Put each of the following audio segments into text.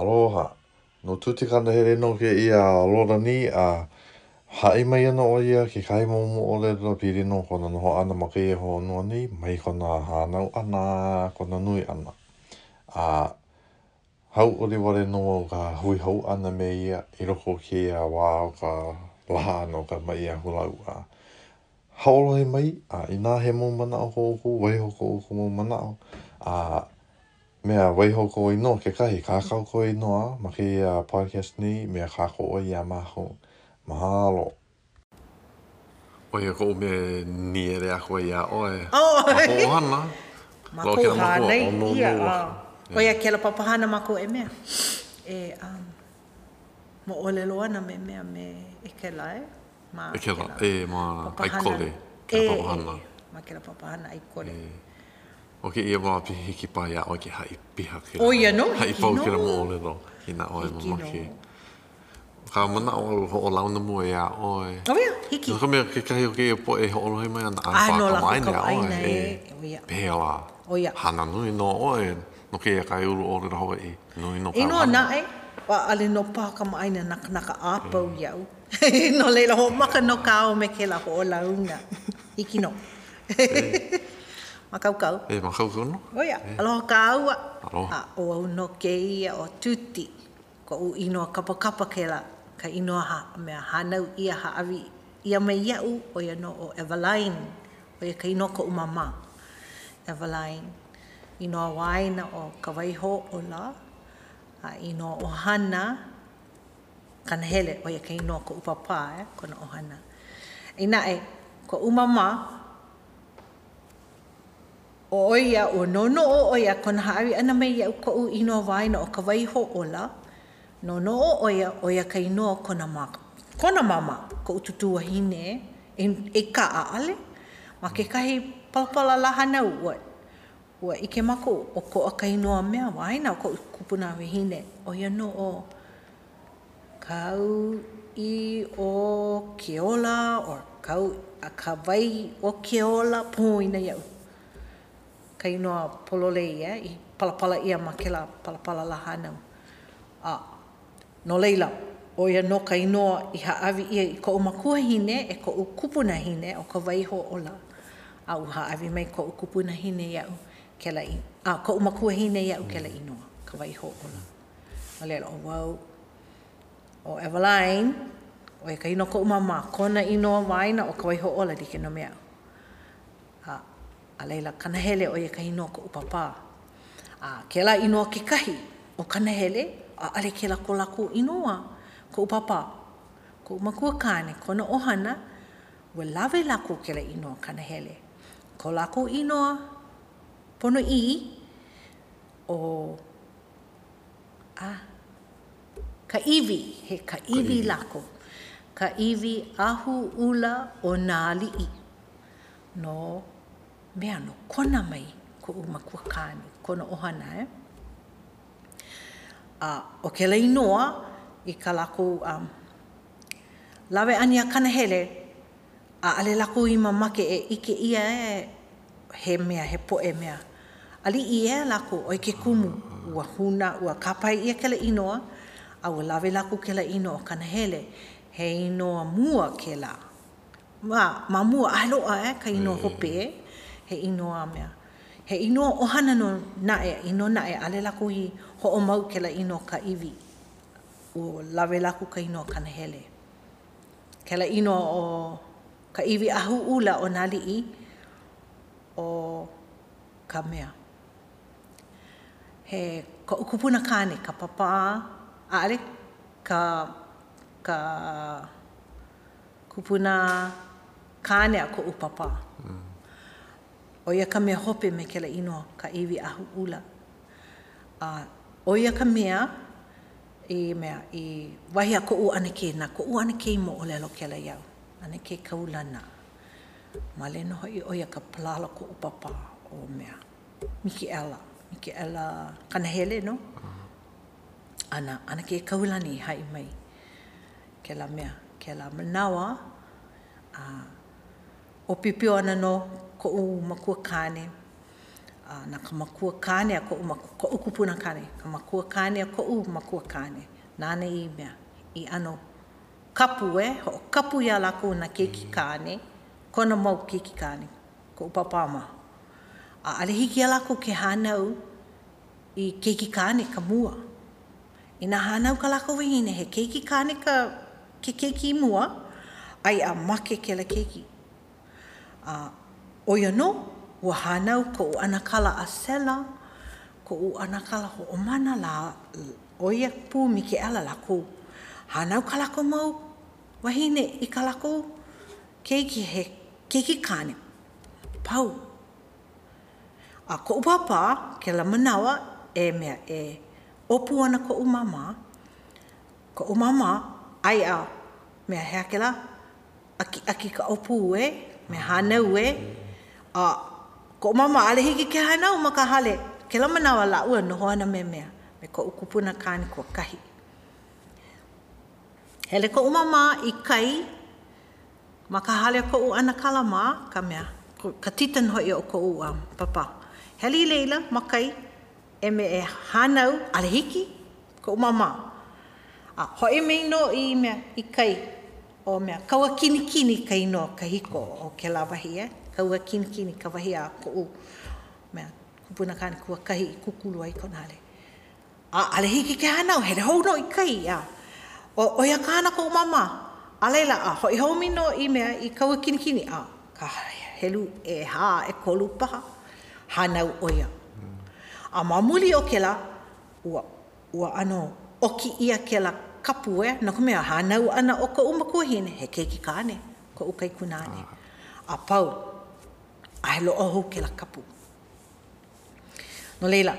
Aloha. No tutikana here no ke ia lora ni a hae mai ana o ia ke kai momo o le no piri no kona noho ana ma ke ho no ni mai kona hanau ana kona nui ana. A hau o le wale no ka hui hau ana me ia I roko ke ia wā o ka laha no ka mai ia hulau a. Haolohe mai a ina he mo manao ko oku, waihoko oku mo manao a Mea waihoko I no ke kahi kākau ko I noa ma ke podcast ni mea kāko o ia maho. Mahalo. Oia ko me niere ako ia oe. Oe! Ohana. Mako hānei ia a. Oia ke la papahana mako e mea. E mo olelo ana me mea me eke lae. E ke la e ma aikore. Ke la papahana. Ma ke la papahana aikore. Oke ia wā pihi ki pā ia oe ki hai piha ki o ia no, hiki no. Hai pau ki ra mo ole ro, ki na oe mo ki. Ka mana o ho o launa mua ia oe. O ia, hiki. Naka mea ke kahi o ke ia po e ho olohi mai ana anpaka maine a oe. Pea wā, hana nui no oe, no ke ia kai uru ore rahoa I. Nui no ka wana. Inoa nae, wā ale no pāka maine naka āpau iau. No leila ho maka no kao me ke la ho o launa. Hiki no. Makaukau. E makaukau no. Oia, aloha ka aua. Aloha. A o au no ke ia o tuti. Ko u inoa kapakapa ke la. Ka inoa ha, mea hanau ia haawi. Ia mai iau oia no o Eveline. Oia ka inoa ko umama. Eveline. Inoa waina o Kawaiho o la. A inoa Ohana. Kanahele oia ka inoa ko upapa e. Kona Ohana. Ina e, ko umama. O ia o nono o ia kona haawi ana mai iau ko'u inoa waina o ka waiho ola. Nono o ia ka inoa kona mama. Kona mama ko'u tutua hine e ka aale. Ma ke kahi palapala lahana ua. Ua ike mako o ko'a ka inoa mea waina o ko'u kupunawe hine. O ia no o kau I o keola o kau a ka wai o keola poina iau. Ka inoa pololei I palapala ia ma ke la palapala lahanau. No leila, o ia no ka inoa I haawi ia I ko'u makua hine e ko'u kupuna hine o ka waiho ola. A u haawi mai ko'u kupuna hine iau ke la inoa. A ko'u makua hine iau ke la inoa, ka waiho ola. O leila, o wau, o Eveline, o e ka inoa ko'u mama, kona inoa waina o ka waiho ola di ke no mea au. A leila kanahele o ia ka inoa ko upapa. A ke la inoa ke kahi o kanahele a ale ke la ko laku inoa ko upapa. Ko umakua kāne kona ohana we lawe laku ke la inoa kanahele. Ko laku inoa pono I o ka iwi he ka iwi laku. Ka iwi ahu ula o nāli'i. No mea no kona mai ko umakua kāne, kona ohana e. O ke lei noa, I ka lako lawe ani a kanahele, a ale lako I mamake e ike ia e he mea, he poe mea. Ali ia lako o ike kumu, ua huna, ua kapai ia ke la inoa, a ua lawe lako ke la inoa o kanahele, he inoa mua ke la. Ma mua aloa e ka inoa hope e. He inoa mea. He inoa ohana no nae, ino nae, ale laku I ho'omau ke la inoa ka iwi. O lawe laku ka inoa kanahele. Ke la inoa o ka iwi ahu ula o nali'i o ka mea. He ka ukupuna kāne, ka papaa, aare, ka kupuna kāne a ko upapaa. Oia ka mea hope me ke la inoa ka iwi ahu ula. Oia ka mea I wahi a ko'u anake na ko'u anake I mo olelo ke la iau. Anake kaulana. Ma le noho I oia ka palala ko'u papa o mea. Mikiela kanahele no? Ana anake kaulani hai mai. Ke la mea, ke la manawa. O pipio ana no. Ko u makua kāne na kamakua kane a ko'u ko'u kupuna kane, kamakua kane a ko'u makua kane, nāne I mea, I ano kapu e, ho kapu ia lako na keiki kane, kona mau keiki kane, ko'u papama. A alehiki ia lako ke hanau I keiki kane ka mua. Ina hanau ka lako wehine he keiki kane ka ke keiki mua, ai a make ke la keiki. Oia no, ua hānau ko u anakala a sela, ko u anakala ho o mana la oia pūmi ke ala lako. Hānau ka lako mau, wahine I ka lako keiki he, keiki kāne, pau. A ko u papa ke la manawa e mea e opu ana ko u mama ai a mea hea ke la, aki ka opu e, me hanau e, ko mama alehiki ke hanau makahale, ke la manawa la ua noho ana me mea, me ko'u kupuna kāne kua kahi. Hele ko'u mama I kai, makahale ko'u anakala mā, ka mea, ka titan hoi o ko'u papa. Hele leila makai, e me e hanau alehiki, ko'u mama. Hoi mei no I mea I kai, o mea kaua kinikini ka ino ka hiko o ke la wahi e. Kaua kinikini ka wahi a ko'u mea kupuna kāne kua kahi I kukulu ai konale. A alehiki ke hanau, he hou no I kai a. O ia kāna ko'u mama, a leila a hoi hou mino I mea I kaua kinikini a. Ka helu e hā e kolu paha, hanau oia. A mamuli o ke la, ua ano oki ia ke la kapu e, nā kumea hānau ana o ko'u makua hine, he keiki kāne, ko'u kai kunāne. A pau, a he lo'o hou ke la kapu. No leila,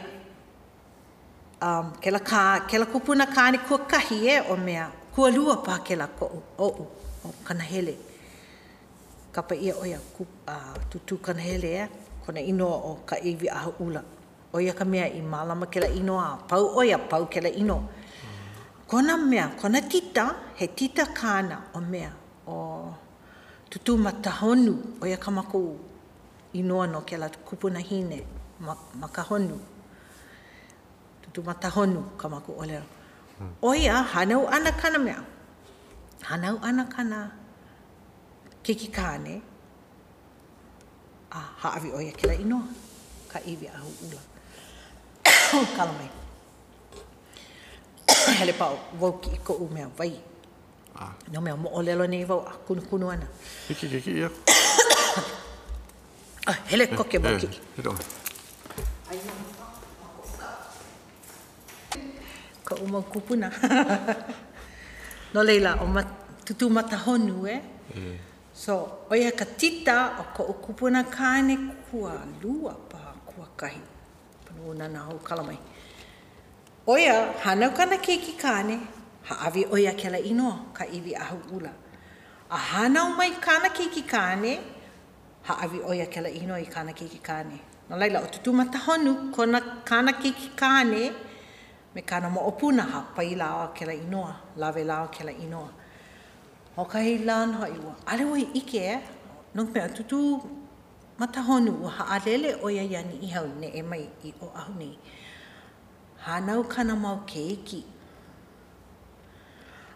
ke la kupuna kāne kua kahi e o mea, kua lua pā ke la ko'u, o'u, o kanahele. Kapa ia oia tutu kanahele e, kona inoa o ka iwi aha ula. Oia ka mea I mālama ke la inoa, pau oia pau ke la inoa. Kona mea, kona tita, he tita kāna o mea, o tutu matahonu, o ia ka makou inoa no ke la kupuna hine, makahonu, tutu matahonu ka makou o leo. O ia, hanau ana kana mea, hanau ana kana keiki kāne, a haawi o ia ke la inoa, ka iwi ahu ula. Kalamai. Hele pao wau ki I ko'u mea wai. No mea mo'olelo nei wau a kunu ana. Kiki ia. Hele koke wau ki. Ko'u mau kupuna. No leila, o tutu matahonu e. So, oia ka tita o ko'u kupuna kāne kua lua paha kua kahi. Panu nana hau kalamai. Oia, hanau kana keiki kāne, haawi oia ke la inoa, ka iwi ahu ula. A hanau mai kāna keiki kāne, haawi oia ke la inoa I kāna keiki kāne. Nā leila, o tutu matahonu, kona kāna keiki kāne, me kāna mo'opuna hapai lawa ke la inoa, lawe lawa ke la inoa. Hokai lan hoi ua. Ale oi ike e, nong mea tutu matahonu ua haalele oia yani I hau ne e mai I o ahu nei. Hanau kana mau keiki.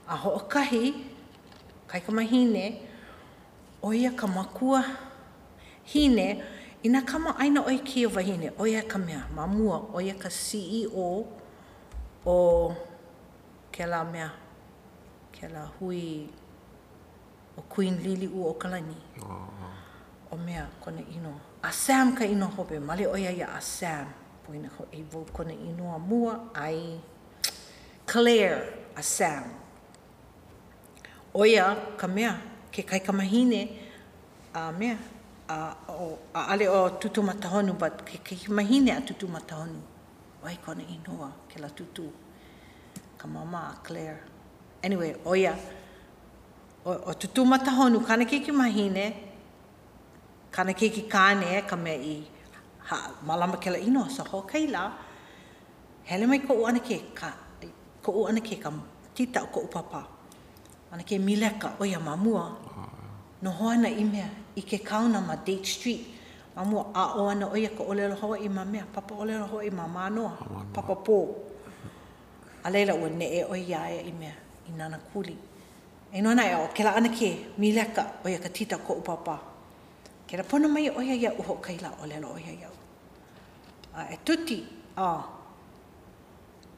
A ho'okahi, kai ka mahine, oia ka makua hine, ina kama aina oi kia wahine, oia ka mea mamua, oia ka CEO o ke la mea, ke la hui o Queen Liliu o Kalani. O mea kona ino. A Sam ka ino hope, male oia ia a Sam. Poina ko e vau kona inoa mua ai Claire a Sam. Oia ka mea ke kai ka mahine a mea a ale o tutu matahonu but ke mahine a tutu matahonu. Oia kona inoa ke la tutu ka mama a Claire. Anyway, oia o tutu matahonu kana keiki mahine kana keiki kāne ka mea I malama ke la inoa sa hokai la, hele mai ko'u anake ka tita o ko'u papa. Anake mileka, oia mamua, noho ana I mea, I ke kauna ma Date Street, Amo a o ana oia ko olelo hoa I mamea, papa olelo hoa I mamanoa, papa pō. A leila ua ne e oia e I mea, I nana kuli. E nona e o, ke la ana ke, mi leka oia ka tita ko upapa. Ke la pono mai oia iau ho kaila olelo oia iau. A e tuti, a,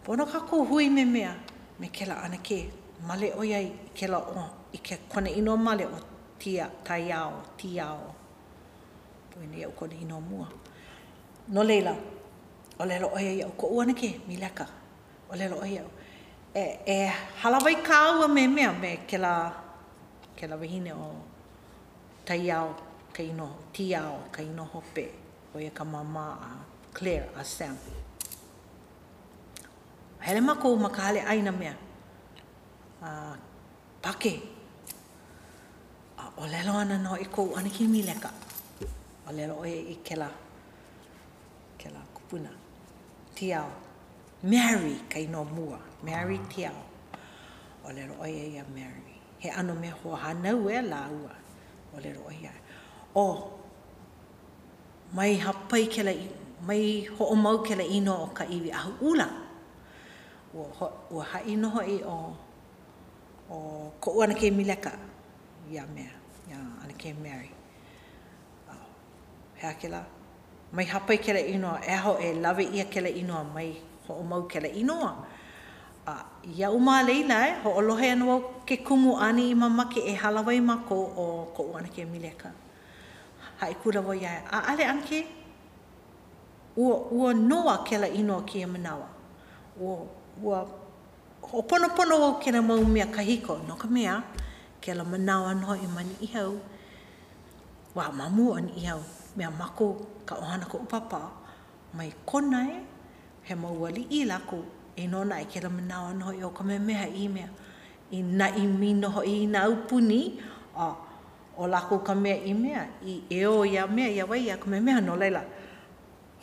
pono kako hui me mea, me ke la ana ke, male oia I ke la o, I ke kone ino male o tia, taiao, tiao. Ini aku ni nomua, nolela, oleh lo ayah aku uan ke milaka, oleh lo ayah, halawai kau me kela wihine o tayau kaino tiau kaino hope, oye kamama a Claire a Sam. Hele maku makale aina me, pake, oleh lo ana no aku uan ke milaka. Alelo oye ikela kupuna tiao Mary kaino mua Mary tiao alelo oye ya Mary he ano me ho hanau e laua alelo oye o mai hapai kela mai ho mau kela ino o ka iwi a ula o ha ino ho I o ko ana ke mileka ya me ya ana ke Mary Hea kela, mai hapai kela inoa, eho e lawe ia kela inoa, mai ho mau kela inoa. Ia uma leila ho olohe anua ke kumu ani I mamake e halawai mako o ko ana ke mileka. Hai kura wo ia, a ale anke, ua noa kela inoa ki e manawa. Ua ho pono wau kela mau mea kahiko, no ka mea, kela manawa noho I mani ihau, wa mamu an ihau. Mea mako ka ohana ko upapa, mai konae, he mauali I lako, e nona e kela manawa noho I o ka memeha I mea. I na I minoho I na upuni, o lako ka mea I mea, I eo ia mea ia wai ia ka memeha no leila.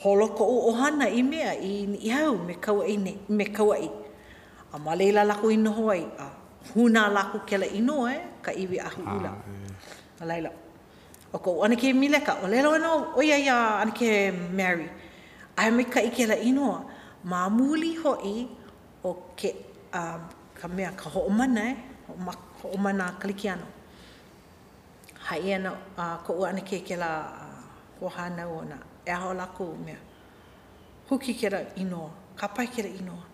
Holoko o ohana I mea, I iau me kaua I. A ma leila lako I noho ai, a huna lako kela ino e, ka iwi ahi ula. A leila. Oko ana ke mileka olelo no oia ia ana ke Mary ai me ka ikela inoa mamuli ho I o ke kamea ka ho mana ho mana klikiano hai ana ko ana ke kela ho hana ona e ho lako me huki kela inoa kapai kela inoa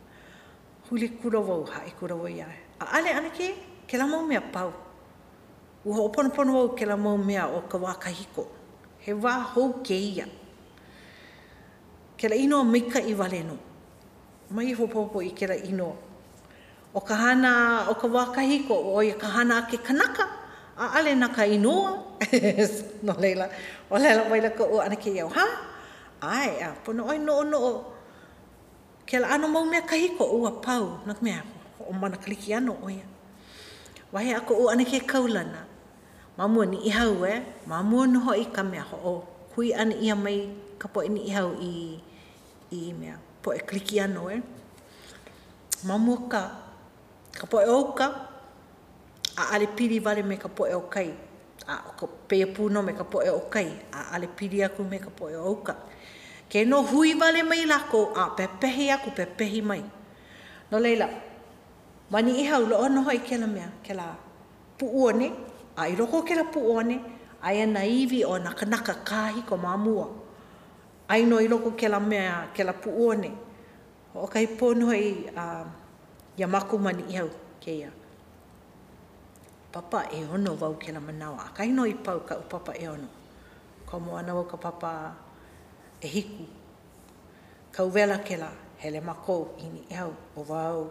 huli kurowo hai kurowo ia ale ana ke kela mo me pau Ua ho'oponopono wau ke la mau mea o ka wā kahiko. He wā hou ke ia. Ke la ino meika I waleno. Mai hopopo I ke la ino. O ka hana o ka wā kahiko o I ka hana ake kanaka. A ale na ka inoa. No leila. O leila waila ka o ana ke iau. Ha? Ai, a pono oi no o no o. Ke la ano mau mea kahiko ua pau. Naka mea o mana kliki ano oia. Wahe ako o ana ke kaulana. Mamua ni ihau e, mamua noho I ka mea ho'o. Hui ana ia mai ka poe ni ihau I mea. Poe kliki ano e. Mamua ka poe auka. A ale piri vale me ka poe aukai. A ka pea puno me ka poe aukai. A ale piri aku me ka poe auka. Ke no hui vale mai lako, a pepehi aku pepehi mai. No leila. Mani ihau lo ono hoi ke la mea, ke la puone, a I roko ke la puone, ai ana iwi o na kanaka kahi ko mamua. Ai no I roko ke la mea, ke la puone. O kai pono hoi ia maku mani ihau ke ia. Papa e ono wau ke la manawa, a kai no I pau ka upapa e ono. Ka moana wau ka papa e hiku. Ka uwela ke la hele mako ini ihau o wau.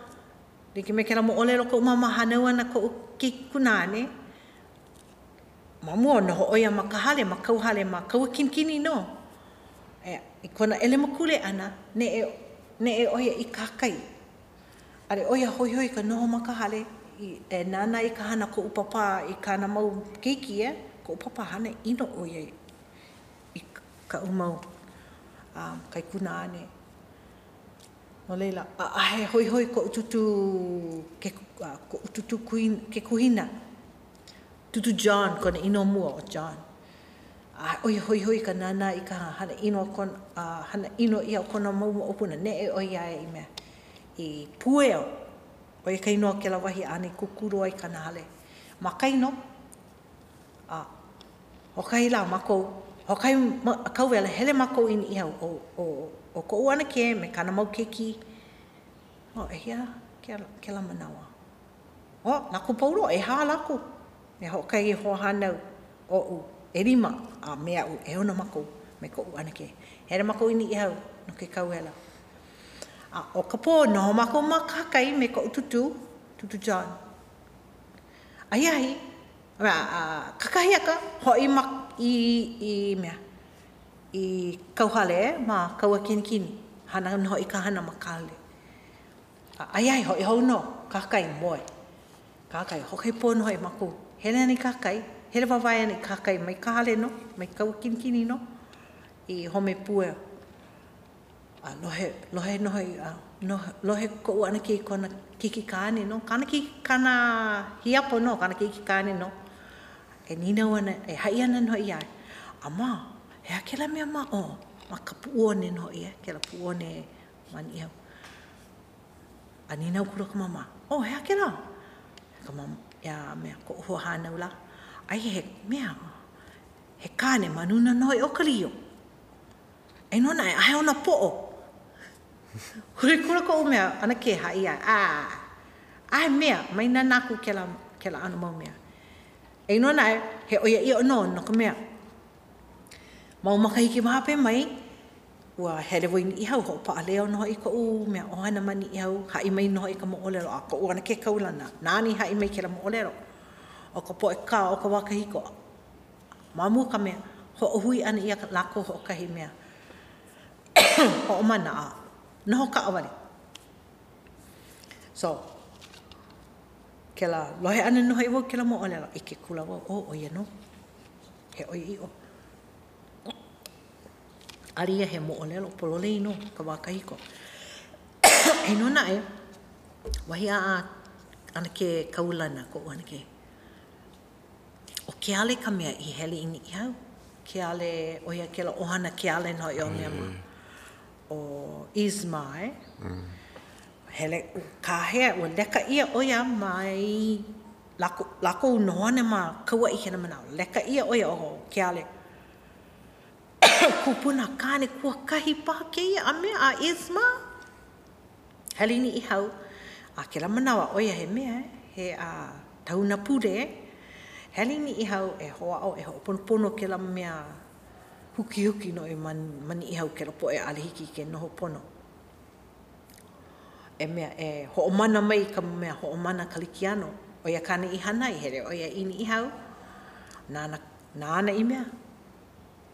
Niki me kela mo olelo ko mama hanau ana ko kikunane. Mamua no oia makahale, makauhale, makau kinkini no. I kona ele makule ana ne e oia I kakai. Are oia hoi hoi ka noho makahale e nana I ka hana ko upapa I kana mau keiki e ko upapa hana ino oia I ka umau kai kuna ane. No leila ahe hoi hoi ko ututu ke kuhina. Tutu John kona ino mua o John. Oi hoi hoi ka nana I ka hana ino ia kona mau maupuna ne e oia e I mea. I pueo oia ka inoa ke la wahi ane kukuro ai kana hale. Ma kaino, hokai la makou, hokai kauwela hele makou in iha o kou ana ke me kana mau keki. O e hea ke la manawa. O, laku pauro e haa laku. Me hokai e hoa hanau o u. E rima, a mea u e ona makou, me ko'u anake. Here makou ini iau, no ke kauela. A o kapo, no makou makakai me ko'u tutu John. Ayahi, kakahiaka, ho I mak I mea, I kauhale ma kaua kinikini, hana no I kahana makale. Ayahi, ho I hau no, kakai moe. Kakai, hokai pono I makou, hele ni kakai, Hele wawai ane kakai mai kahale no, mai kaua kinikini no, I home pue. Lohe ko'u ana ki kona kiki kane no, kana hiapo no, kana kiki kane no. E nina wana, e hai ana no I ai. Ama, hea ke la mea ma o, ma ka puone no I ai, ke la puone mani iau. A nina ukura ka mama, o hea ke la. Ka mama, ia mea ko'u hoa hanau la. Ai he mea, he kane manuna noi o kalio. E nona e ahe ona po'o. Hure kura ko'u mea, ana ke hai ai. Ahe mea, mai nanaku ke la anu mau mea. E nona e, he oia ia ono no ka mea. Mau makahiki mahape mai, ua he lewo ini ihau ho pa'a leo noho I ko'u mea ohana mani ihau. Hai mai noho I ka mo'olero a ko'u ana ke kaulana. Nani hai mai ke la mo'olero. O ka poe ka o ka wakahiko. Mamu ka mea, ho hui ana ia lako ho kahi mea. Ho o mana a, noho ka awale. So, ke la lohe ana noho iwo ke la mo olera, ike kula wau, o oia no, he oi I o. Aria he mo olero, pololei no, ka wakahiko. E nona e, wahi a ana ke kaulana ko ana ke. O ke ale ka mea I hele ini iau. Ke ale, oia ke la ohana ke ale no I o mea ma. O Ismai. Hele, ka hea, ua leka ia oia mai. Lako unohane ma kaua I hena manau. Leka ia oia o ke ale. Kupuna kane kua kahi paha ke ia a mea a Isma. Hele ini iau. A ke la manawa oia he mea. He a tauna pure. Hele ni ihau e hoa au e hoa pono ke la mea huki no e mani ihau ke la poe alihiki ke noho pono. E mea e ho mana mai ka mea ho mana kalikiano. Oia kane ihana I here oia ini ihau. Nana I mea.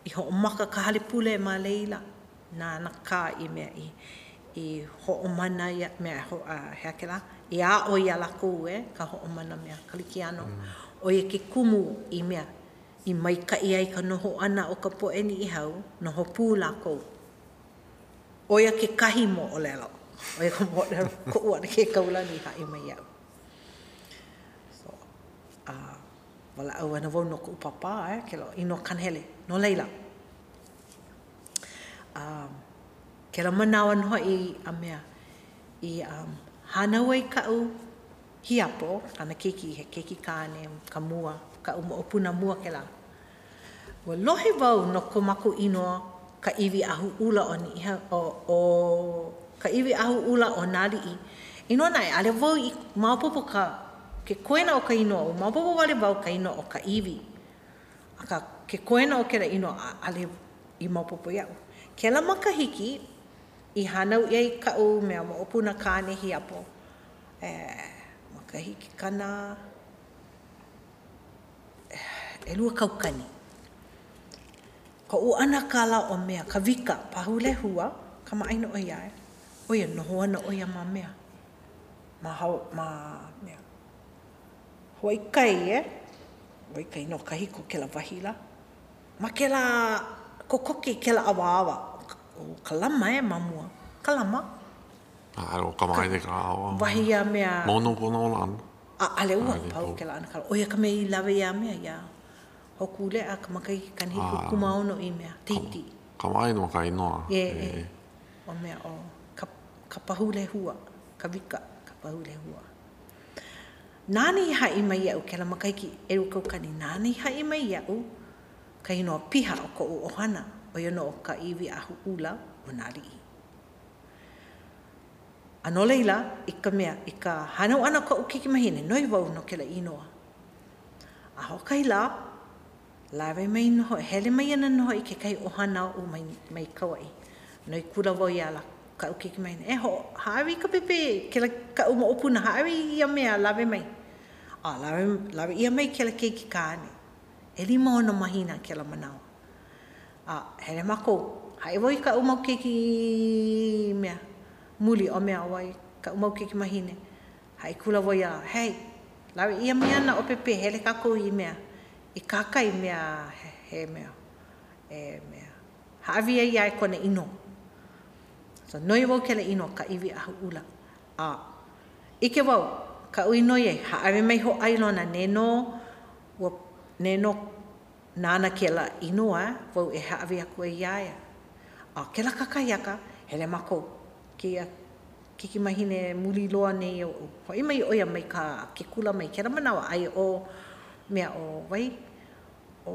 I ho maka ka halepule ma leila. Nana ka I mea I ho mana I mea ho hea ke la. I a oia lakou e ka ho mana mea kalikiano. Oia ke kumu I mea, I mai ka I ai ka noho ana o ka poe ni ihau, noho pū lākou. Oia ke kahi mo olelo. Oia ka mo olelo, ko ua na ke kaulani ha I mai au. So, wala au ana wau no ku upapa, ke lo ino kanhele, no leila. Ke la manawan ho I a mea, I hanawai ka au, hiapo ana keki he keki kane ka mua ka opuna mua ke la wa lohe vau no ko maku inoa ka iwi ahu ula oni o ka iwi ahu ula onali I ino nai ale vau I maupopo ka ke koena o ka inoa o maupopo wale vau ka inoa o ka iwi aka ke koena o ke la inoa ale I maupopo iau ke la makahiki I hanau iai ka o mea mo opuna kane hiapo Makahiki kana e lua kaukani. Ka o ana kala o mea, ka wika, pahule hua, ka maaina o iae, oia noho ana oia ma mea. Ma hau, ma mea. Hoikai e, hoikai no kahiko ke la wahila. Ma ke la kokoki ke la awa-awa, o ka lama e mamua, ka lama. Aero ka maaine ka awa. Wahia mea. Mono kona o la anu. A ale ua pau ke la ana kala, oia ka me I lawe ia mea ia. Hoku lea ka makaiki kan hiku kumaono I mea, teiti. Ka maaino ka inoa. E, o mea o, ka pahule hua, ka wika, ka pahule hua. Nāni ha'i mai iau, ke la makaiki eru kaukani, nāni ha'i mai iau, ka inoa piha o ko o ohana, o iono o ka iwi ahu ula o nāri I. Ano leila, I ka mea, I ka hanau ana ko o kikimahine, noi wau no ke la inoa. A hokai la, Lawe mai noho, hele mai ana noho I ke kai ohana o mai kawai. Noi kura wau ia la ka ukiki mai. E ho, haari ka pepe, ke la ka uma opuna haari ia mea lawe mai. A lawe ia mai ke la keiki ka ane. E lima ona mahina ke la manawa. A hele mako, hae wau I ka uma ukiki mea. Muli o mea wai ka uma ukiki mahine. Hae kura wau ia la, hei, lawe ia mea na o pepe, hele kako I mea. I kakai mea, he mea, e mea. Haawia iai kone ino. So, noi wau ke la ino, ka iwi ahu ula. A, ike wau, ka ui noie, haawe mai ho ailona, neno nana ke la inoa, wau e haawia koe iaia. A, ke la kakaiaka, hele mako, kia kikimahine muli loa nei au. Hoi mai oia mai ka kikula mai, kera manawa ai o mea o wai, o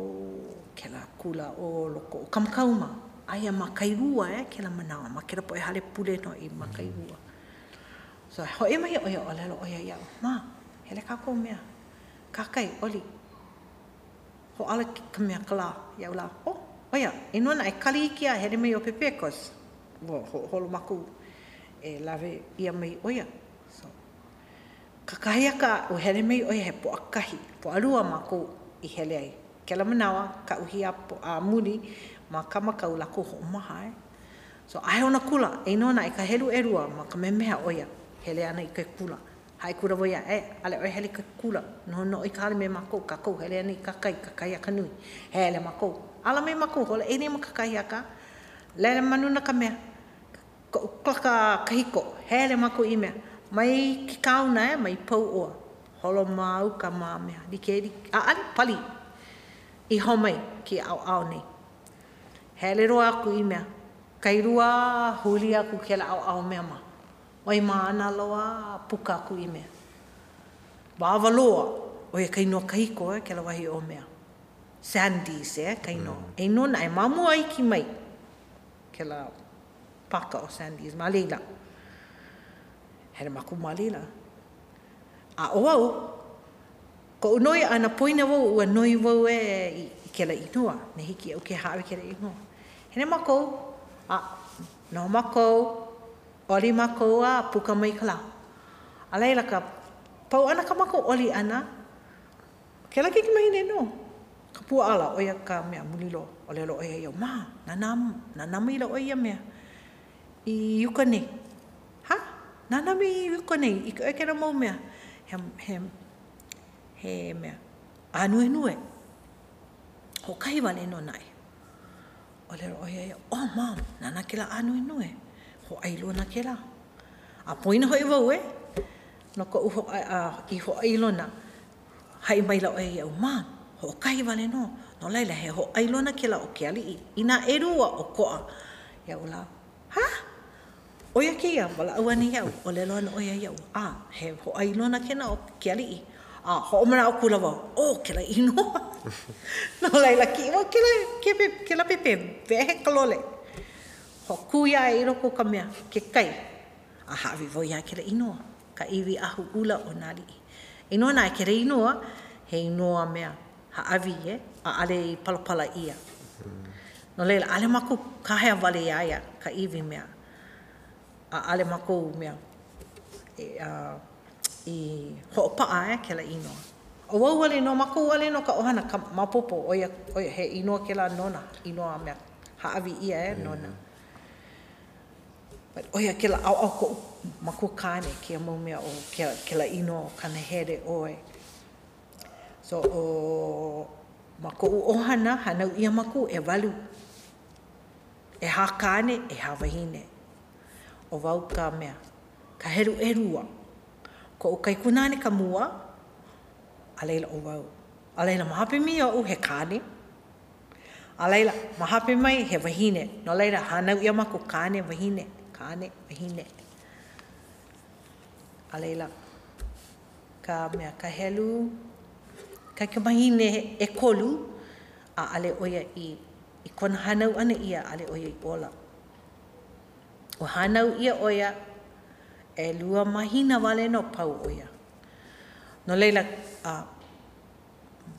ke la kula o loko o kamakauma. Aia makairua e ke la manawa. Ma kera po e hale pule no I makairua. So hoi mai oia o lelo oia iau. Ma, hele kako mea. Kakai, oli. Ho ala ka mea kala. Iau la, oh, oia, inona e kali ikia hele mei o pepekos. Ho holo maku e lawe ia mei oia. Ka kahiaka o hele mei oia he po akahi. Po alua mako I hele ai. Ke la manawa, ka uhia po a muli, ma kamakau lako ho maha e. So ahe ona kula, e nona e ka helu erua, ma ka memeha oia. Hele ana I ka kula. Hai kura voia, e, ale oi hele ka kula. No, no, I ka ale me mako, kakou, hele ana I kakai, kakahiaka nui. Hele mako. Ala me mako, hola, e nema kakahiaka. Lele manuna ka mea. Klaka kahiko, hele mako I mea. Mai ki kauna e, mai pau oa. Holo māu ka mā mea. A ali, pali. I homai ki au au nei. Hele roa aku I mea. Kai rua huli aku ke la au au mea ma. Oi maana loa puka aku I mea. Wawa loa. Oia kainoa kahiko e ke la wahi o mea. Sandies e kainoa. E nona e mamua I ki mai. Ke la paka o Sandies. Ma leila. Hele maku malila. A oau, ko unoi ana poina wau ua noi wau e I ke la inua. Ne hiki au ke hawe ke la inua. Hele makou, a no makou, oli makou a puka mai ka lau. A leila ka, pau ana ka makou oli ana, ke la kiki mahine no. Ka pua ala oia ka mea mulilo, o lelo oia iau. Ma, nanami ila oia mea. I yuka nei. Nana mi wiko nei, I koe kera mau mea. He mea. Anue nue. Hokai wale no nai. O lero oia ia, oh mam, nana ke la anue nue. Ho ailona ke la. A poina hoi wau e. No ko uho I ho ailona. Hai mai la oia iau, mam, hokai wale no. No laila he ho ailona ke la o ke alii. Ina erua o koa. Iau la, ha? Oia ke ia, wala au ane iau, o lelo ana oia iau. A, he ho ailona kena o ke alii. A, ho omana o kula wau, o, ke la inoa. No laila ki iwa, ke la pepe, vehe kalole. Ho kuia e iroko ka mea, ke kai. A hawi wau ia ke la inoa, ka iwi ahu ula o nari. Inoa nai ke la inoa, he inoa mea, haawi e, a ale I palapala ia. No laila, ale maku kahea wale ia ia, ka iwi mea. A ale makou mea I ho'opaa e ke la inoa. O wau ale no mako wale no ka ohana ka mapopo oia he inoa ke la nona inoa mea haawi ia e nona. But oia ke la au ko mako kane ke mau mea o ke la inoa kana here oe. So o mako ohana hanau ia mako e walu. E hakane e hawahine. O wau ka mea ka heru e rua. Ko o kaikunane ka mua Alaila o wau. Alaila mahape mi o he kane. Alaila mahape mai he wahine. No laila hanau ia mako kane wahine. Kane wahine. Alaila ka mea kahelu. Ka ke mahine e kolu. A ale oia i kona hanau ana ia ale oia i ola. O hanau ia oia e lua mahina wale no pau oia. No leila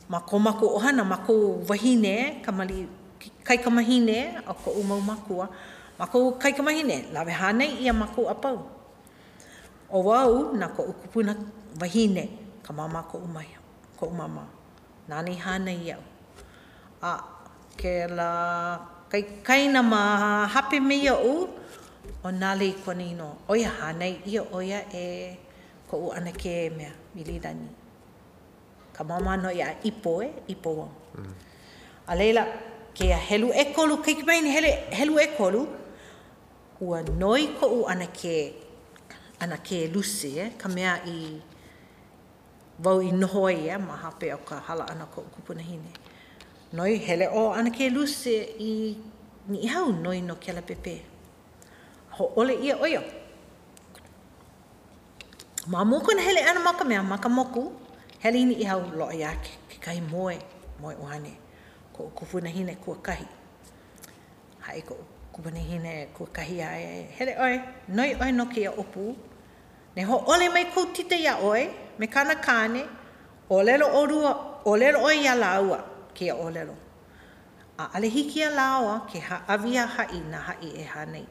mako ohana mako wahine kamali kai kamahine o ko umau makua mako kai kamahine lawe hanai ia mako apau o wau na ko kupuna wahine kama mako umaya ko mama nani hanai ia a ke la kai na ma happy me o onali konino oia hanai ia oia e ko ana ke me milidani ka mama no ia ipo. Alaila ke helu ekolu ke main helu ekolu ua noi ko u anake lusi ka mea i vau i noho ia ma hape o ka hala ana ko kupuna hine noi hele o anake lusi i ni hau noi no ke la pepe ho ole ia oia ma moko na hele ana maka mea maka moku Helini i hau loa ia ke kai moe ohane ko kupuna hine kua kahi. Hae ko kupuna hine kua kahi ae. Hele oe, noi oe no kia opu. Ne ho ole mai koutite ia oe, me kana kane, olelo orua, olelo oe ia laua kia olelo. A ale hiki ia laua ke haawia hai na hai e hanei.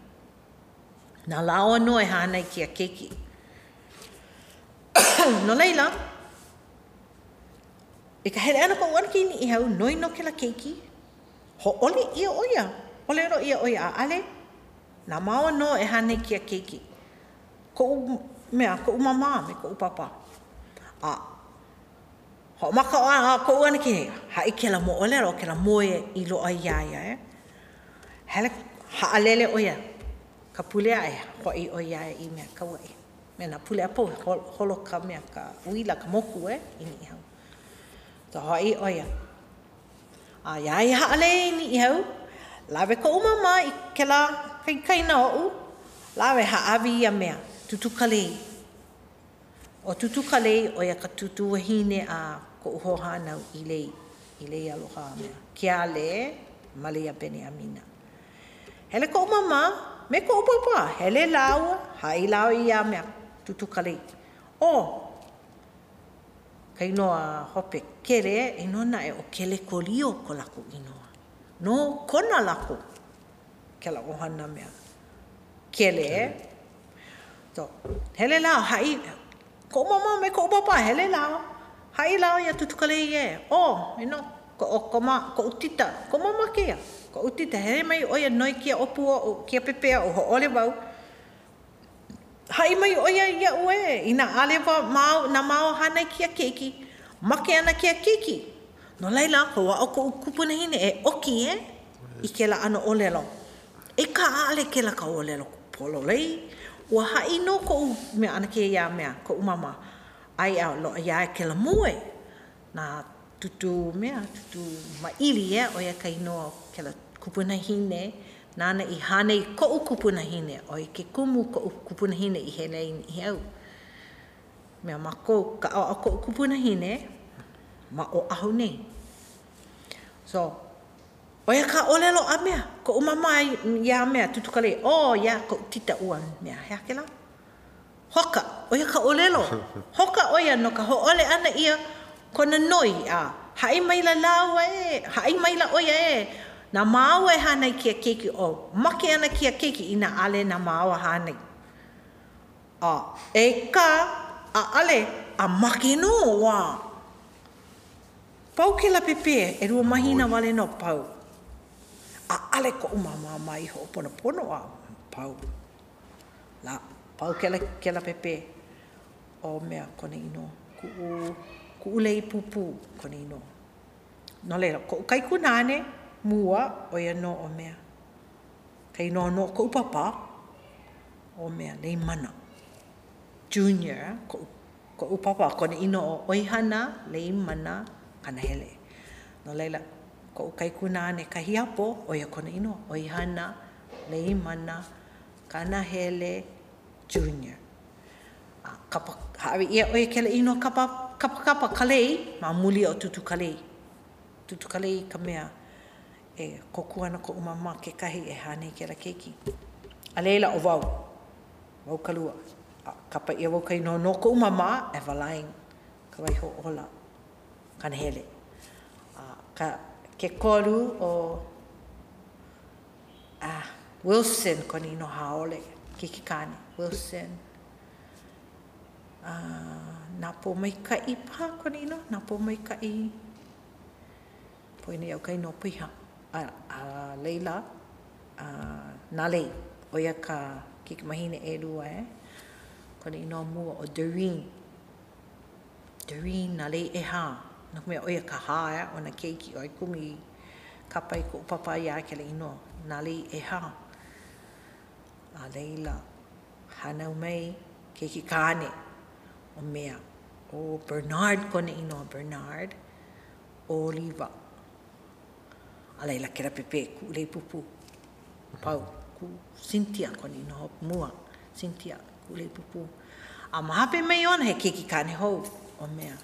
Na laua no e hanei kia keki. No leila, e ka hele ana ko anki ni hau noi no ke la keiki ho ole ia oia ole ro ia oia ale na mau no e hane kia keiki ko mea ko mama me ko papa a ho maka ko anki ha ikela mo ole ro ke la moe i lo ai ia hele ha alele oia ka pule ai ko i oia i me ka wai me na pule apo holo ka me ka uila ka moku ini hau to hai oia a yai ha ale ni hau lawe ko mama i kela kai na o lawe ha avi mea tutukale o tutukale oia ka tutu hine a ko ho hanau ile aloha mea kia le malia beniamina hele ko mama me ko papa hele lao hai lao ia mea tutukale o kai noa hope kere e nona e o kele kolio ko laku inoa. No kona laku ke la ohana mea. Kele to hele lao hai ko mama me ko papa hele lao hai lao ia tutukale ie. O ino ko utita ko mama kia ko utita hele mai oia noi kia opu o kia pepea o ho ole vau. Hai mai oia ia ue ina alewa mau na mau hana kia keki make ana kia keki no laila ko wa ko kupuna hine e oki i ke la ana olelo e ka ale ke la ka olelo polo lei wa hai no ko me ana ke ia mea ko mama ai a lo ia ke la moe na tutu mea tutu ma ili oia ka ino ke la kupuna hine Nana i hane ko kupuna hine o i ke kumu ko kupuna hine i hele i hau. Mea mako ka o ko kupuna hine ma o ahu nei. So, oia ka olelo a mea ko umama ia mea tutukale o ia ko tita uan mea hea ke la. Hoka, oia ka olelo. Hoka oia no ka ho ole ana ia kona noi a. Hai maila lau e, hai maila oia e. Na mau e hanai kia keki o make ana kia keki ina ale na mau hanai. A e ka a ale a make no wa. Paukela pepe e rua mahina wale no pau. A ale ko umama mai ho pono pono a pau. La paukela pepe o mea kone ino ku ulei pupu kone ino. No leila ko kai kunane mua o ia no o mea. Kai no no ko upapa o mea nei mana. Junior ko upapa kone ino o oihana nei mana kana hele. No leila ko kai kunane kahiapo o ia kone ino oihana nei mana kana hele junior. Kapa hawe ia oia kele ino kapa kalei ma muli o tutu kalei. Tutu kalei ka mea e kokuana ko umama ke kahi e hane ke la keiki. A leila o wau kalua. Kapa ia wau kai no no ko umama e valaing ka waiho ola kan hele. Ka ke koru o Wilson koni no haole kiki kane. Wilson. Napo mai kai pa konino, napo mai kai poine au kai no piha a leila nalei oia ka kik mahine e lua konino mua o Doreen nalei e ha no me oia ka ha ona keiki oi kumi kapai ko papa ya kele ino nalei e ha a leila hanau mai keiki kane o mea, o Bernard kone ino, Bernard, Oliva. A leila kera pepe, ku ulei pupu, pau, ku Cynthia kone ino, mua, Cynthia, ku ulei pupu. A mahape mai ona he keiki kane hou, o mea,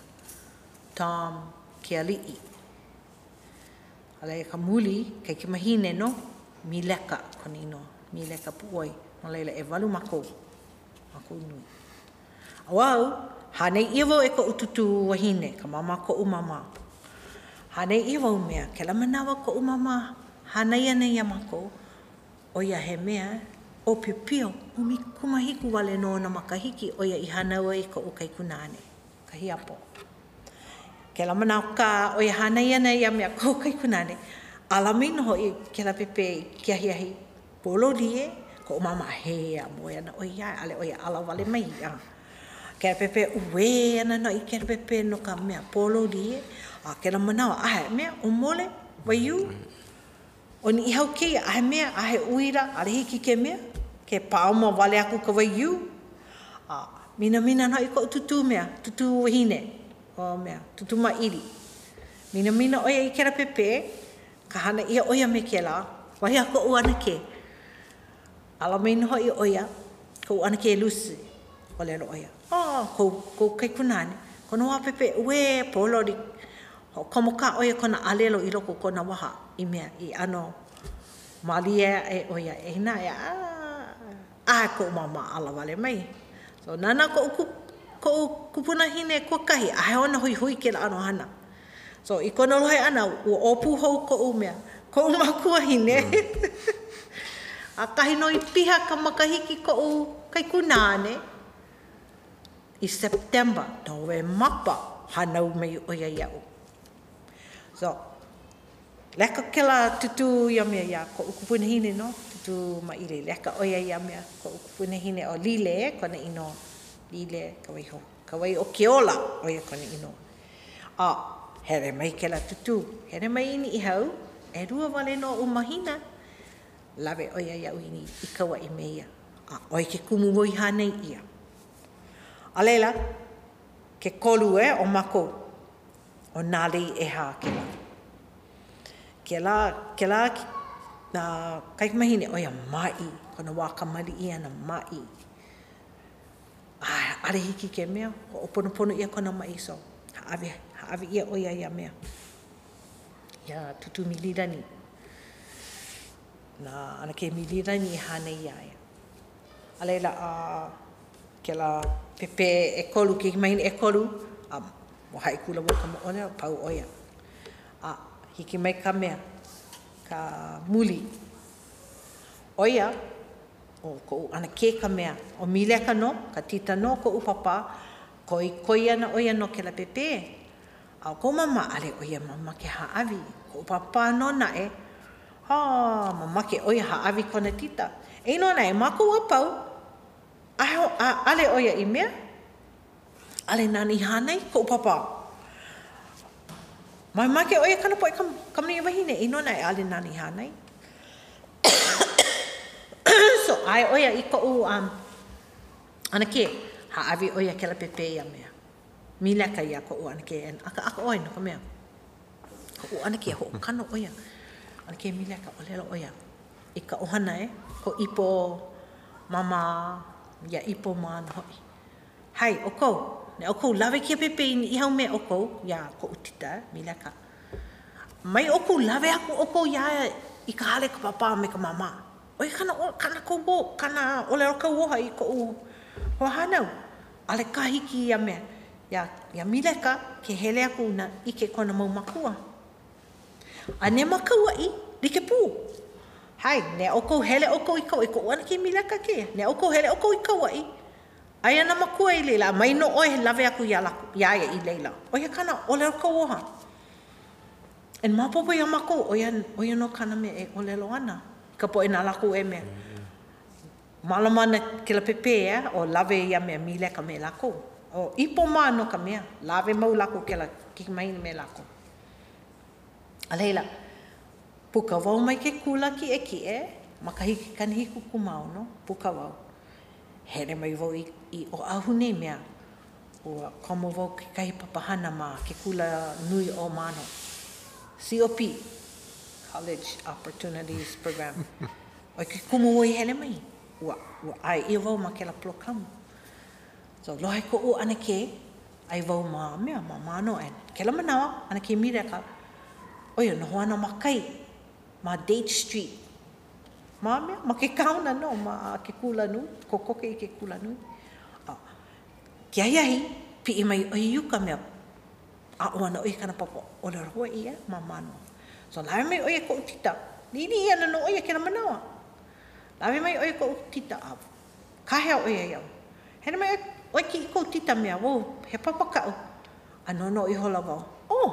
Tom Keali'i. A leila ka muli, kei ki mahine no, Mileka kone ino, Mileka puoi, no leila e walu mako nui. Awau, hanei iwo e ko ututu wahine, ka mama ko umama. Hanei iwo mea, ke la manawa ko umama, hanei ane yamako, o ia he mea, o pipio, umi kumahiku wale no na makahiki, o ia i hanaua i ko ukai kunane, ka hiapo. Ke la manawa ka, o ia hanei ane yamea ko ukai kunane, alamin ho i ke la pepe kia hiahi, polo lie, ko umama hea moea na oia, ale oia ala wale mai ia. Kera pepe uwe ana no i kera pepe no ka mea polo lie. A kera manawa ahe mea o mole wayu. O ni ihau keia ahe mea ahe uira ale hiki ke mea. Ke paoma wale aku ka wayu. Mina no i ko tutu mea, tutu wahine. O mea, tutu mairi. Mina oia i kera pepe. Ka hana ia oia me ke la. Wahi ako uana ke. Alamein ho i oia. Ko uana ke lusi. O lelo oia. Ko kai kunane kono a pepe we polo di komo ka oia kona alelo i loko kona waha i mea i ano malia e oia e hina e a ko mama ala wale mai so nana ko kupuna hine ko kahi ahe ona hui hui ke la ano hana so i kono lohe ana o opu hou ko u mea ko u makua hine a kahi no i piha ka makahiki ko u kai kunane i September, tawe mapa hanau mai oia iau. So, leka kela tutu ia mea ia ko ukupuna hine no, tutu maire. Leka oia ia mea ko ukupuna hine o lile kone ino. Lile kawaiho, kawai o keola oia kone ino. Here mai kela tutu, here mai ini ihau, e rua wale no umahina. Lawe oia iau ini i kawa i mea ia. Oi ke kumu woi hanei ia. A leila, ke kolu e o mako, o nalei e hā ke la. Ke la, na kaikimahine, oia mai, kona waka mali ia na mai. Are hiki ke mea, o ponopono ia kona mai so. Haawe ia oia ia mea. Ia tutu milirani. Na anake milirani hane ia ia. A leila, ke la pepe e kolu, ke main e kolu, o hai kula woka mo ona, pau oia. Hiki mai ka mea, ka muli. Oia, o ko ana ke ka mea, o mileka no, ka tita no, ko upapa, koi ana oia no ke la pepe. Au ko mama ale o ia mama ke haawi. Ko papa nona e. Ha, mama ke o ia haawi kona tita. E nona e maku apau. Ale o ia i mea. Ale nani hanai ko papa. Mai mama ke o ia kana poe kamani wahine. E nona e ale nani hanai. So ai oia i ko'u anake haawi oia kela pepe ia mea. Milaka ia ko'u anake en aka oia no ka mea. Ko'u anake ho'okano oia. Anake milaka olelo oia. I ka ohana e ko ipo mama ia ipo man hoi. Hai okou. Ne okou lawe kia pepe i hau mea okou ia ko'u tita milaka. Mai okou lawe aku okou ia i ka hale ka papa me ka mama. Oi kana kobo kana ole ka woha i ko hohanau ale kahiki ia mea ia mileka ke hele aku na ike kona mau makua ane makua i like pu hai ne oko hele oko i ko wan ki mileka ke ne oko hele oko i ko ai ai ana makua i leila mai no oi lave aku ia la ia i leila oi kana ole ka woha en mapopo ia mako oi no kana me e ole loana ka poe na laku e mea. Malamana ke la pepe ea, o lawe ia mea mile ka mea laku. O ipo mano ka mea, lawe mau laku ke la kikimaini mea laku. A leila, puka wau mai ke kula ki e, makahiki kanhiku kumau no, puka wau. Here mai wau i o ahune mea, o komo wau ke kahi papahana ma ke kula nui o mano. COP. College Opportunities Program. Oi ke kumu oi hele mai. Ua ai e vau ma ke la plokam. So lohe ko u anake, ai vau ma mea ma mano en. Ke la manawa, anake mireka. Oi no hoana makai. Ma Date Street. Ma mea, ma ke kauna no, ma ke kulanu, kokoke i ke kulanu. Kia iahi, pi i mai oi yuka mea. A oana oi kana papa, ola rua ia ma mano. So lawe mai oia ko'u tita. Nini ia na no oia kena manawa. Lawe mai oia ko'u tita avu. Kahea oia iau. Hena mai oia ki ko'u tita mea. Wou, he papaka'u. Anono i hola wau. Oh!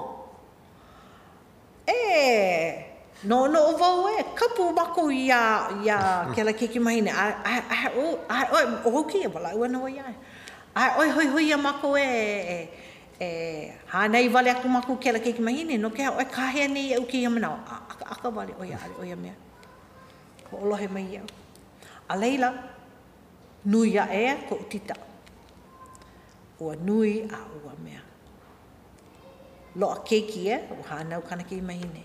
E! No no o wau e. Kapu maku ia kela kiki mahine. Ai oi, o hoki e wala ua na oia e. Ai oi hoi hoi ia maku e. Hanai wale aku maku kela kiki mahine no kea oi kahea nei au ki ia manao aka wale oia ale oia mea ko olohe mai iau a leila nui a ea ko utita ua nui a ua mea loa keiki e o hanau kana kiki mahine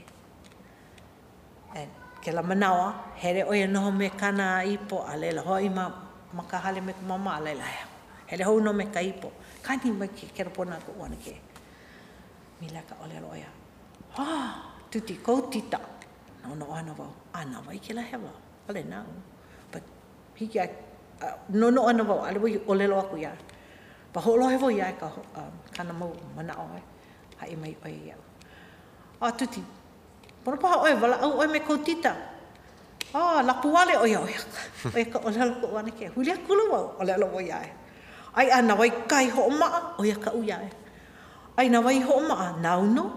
kela manawa here oia noho me kana ipo a leila hoi ma makahale me kumama a leila ea hele hou no me ka ipo. Kani mai ke kera pona ko wana ke. Mila ka ole loia. Ha, tuti koutita. No ana wau. Ana wai ke la hewa. Ole nau. But hiki ai. No ana wau. Ale wai ole loa ku ia. Pa ho lohe wau ia ka kana mau mana oe. Hai mai oe ia. A tuti. Pono paha oe wala au oe me koutita. Ah, lapu wale oe oe. Oe ka ole loa ku wana ke. Huli akulu wau. Ole loa wau ia e. Ai ana wai kai ho'omaa oia ka uia e. Ai na wai ho'omaa nauno.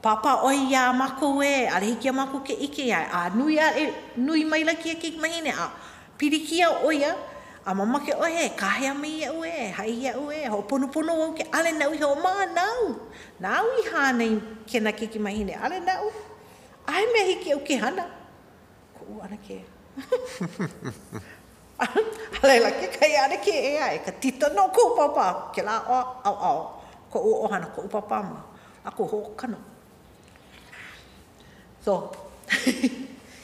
Papa oi ia mako e. Ale hiki a mako ke ike ia e. A nui a e nui maila kia ke mahine a. Pirikia oia. A mama ke oe e. Kahea mei ia ue e. Hai ia ue e. Ho'oponopono wau ke ale nau i ho'omaa nau. Nau i hānei kena ke mahine. Ale nau. Ai mea hiki au ke hana. Ko ana ke. Alaila ke kai ane ke ea e ka tita no ko upapa ke la au ko u ohana ko upapa ma a ko hokano. So,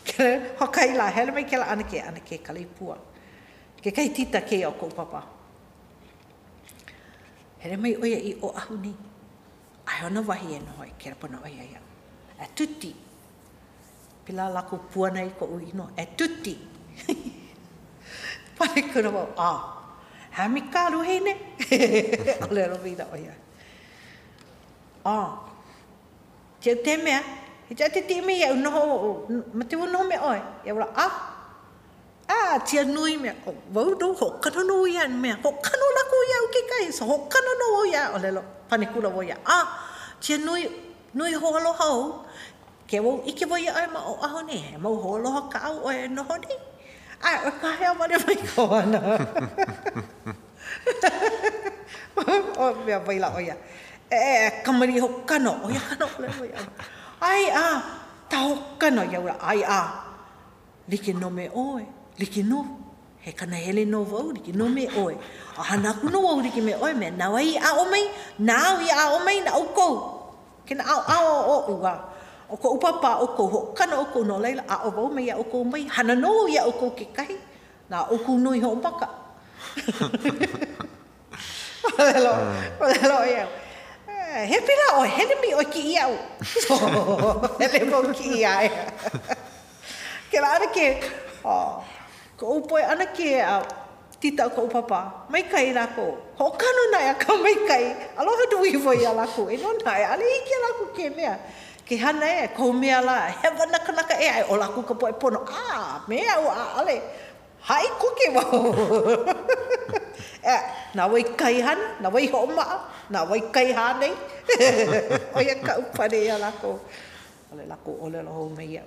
kere hokai la hele mai ke la ane ke kalaipua. Ke kai tita ke ea ko upapa. Hele mai oia i o ahu ni. Ai ona wahi e no hoi kere pona oia ia. E tuti. Pila lako puana i ko uino. E tuti. Pane kura wau, hami kalu hei ne? O lero vida oia. Tiau te mea, he tia te te mea iau noho, ma te wau noho mea oe. Iau ra, tia nui mea, wau no, hokano no ia mea, hokano lako iau ke kai, so hokano no ia, o lero, pane kura wau ia, tia nui hoa loho ke wo ike wo ia ai ma o aho ne ma ho loho ka au o e noho ni ai o ka hea mare mai ko ana o mea baila o ia e kamari hokano o ia kano le o ia ai a ta hokano ia ura ai a like no me oe like no he kana hele no vau like no me oe a hana kuno wau like me oe me na wai a o mai na wi a o mai na o ko kena ao o uga o ko upapa o ko hokano o ko no leila a o vau mai a o ko mai hana no ia o ko ke kai na o ku nui ho baka hello ia he pila o hele mi o ki ia o hele mo ki ia e ke la ana ke ko upoi ana ke tita ko upapa mai kai la ko hokano na ia ka mai kai aloha dui voi ia la ko e non ai ale ki la ko ke mea ke hana e ko mea la he wana kanaka e ai o la ko ko pono a mea o ale hai ko ke wa na wai kai han na wai ho ma na wai kai han nei o ia ka upare ia la ko ale la ko ole la ho mea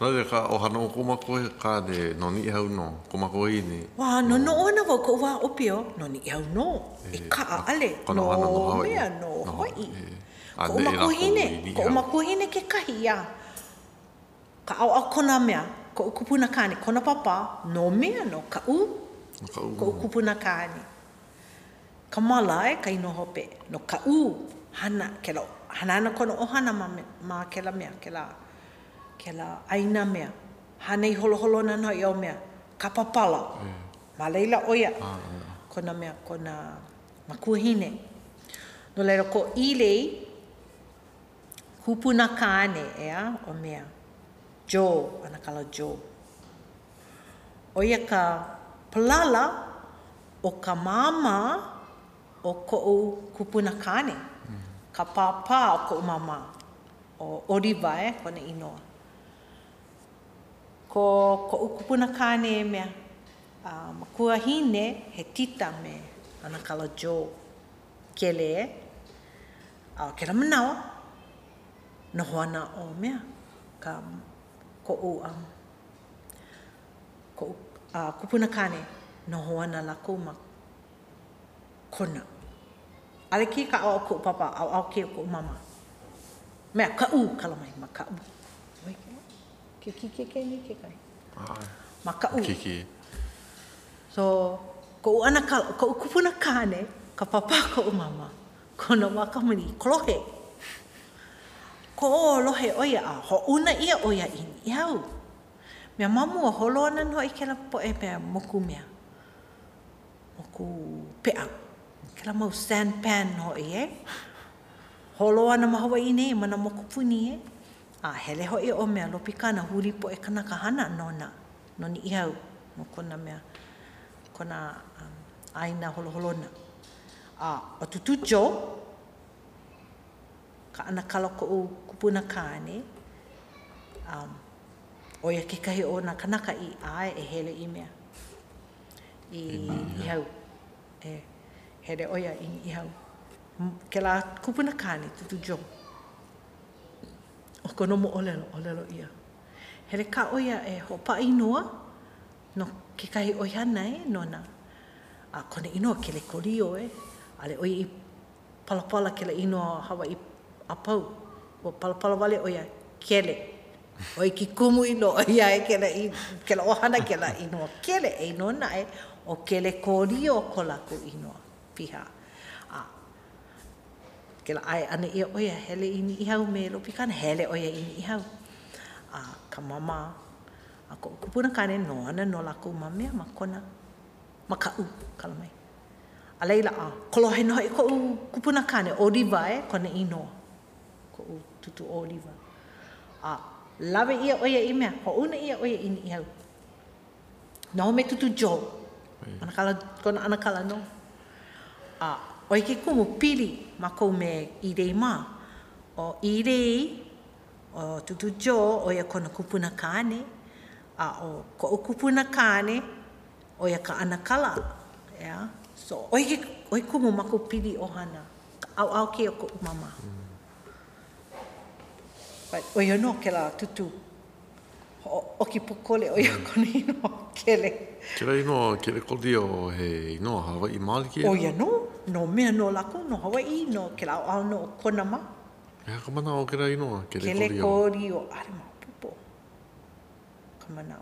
no de ka o hano kuma ko ka de no ni hau no kuma ko ini wa no no ona ko ko wa opio no ni hau no e ka ale no no no i kuma ko hine ke kahia ka au kona mea ko kupuna kani kona papa no mea no ka u ko kupuna kani kamala e kai no hope no ka u hana ke lo hana na kono ohana ma ke la mea ke la kela aina mea hanei holoholo na no ia mea ka papala ma leila oia kona mea kona makuhine no leila ko ilei kupuna kaane ea o mea jo ana kala jo oia ka palala o ka mama o ko kupuna kaane ka papa o ko mama o oriva e kona inoa ko kupuna kane mea makuahine he tita me ana kala jo kele a kera manawa no hana o mea ka ko kupuna kane no hana la kuma kona ale ki ka o ku papa au ke ku mama mea ka u kala mai ma ka u Kiki. So ko ana ka ko kupuna kane ka papa ko mama ko no makamani kolohe ko lohe oia a ho una ia oia in iau mea mamu holona no ikela po e pe moku pea kala mau sand pan ho ie holona ma hawai nei mana moku puni e hele hoi o mea lopi kana huri po e kanaka hana nona noni iau no kona mea kona aina holoholona o tutujo ka ana kala ko u kupuna kane o ia ke kahi o na kanaka I ae e hele I mea I iau e hele oia I iau ke la kupuna kane tutujo o kono mo olelo ia hele ka oia e hopa inoa no ke kai oia nai nona a kone inoa ke le korio e ale oi I palapala ke le inoa hawa I apau o palapala vale oia kele oi ki kumu ino oia e ke la ohana ke la inoa kele e nona e o ke le korio ko lako inoa piha kela ai ana ia oia hele ini ihau me lopi kana hele oia ini ihau ka mama ako kupuna kane no ana no laku mame makona makau kala mai alaila kolohe no ko kupuna kane oliva e kone ino ko tutu oliva lave ia oia I mea ho una ia oia ini ihau no me tutu jo ana kala kona ana kala no oi ke kumu pili mako me irei ma o irei o tutujo o ia kona kupuna kane a o ko kupuna kane o ia ka anakala ya So, oi ko mo makupili ohana. Au ke ko mama. But oi no kela tutu. Oki pokole oi ko ni no kele. Kela no kele ko dio he no hava I malki. Oi no, no me no la ko no hava I no kela au no konama. Ya kamana o kela I no kele ko dio arma popo. Kamana.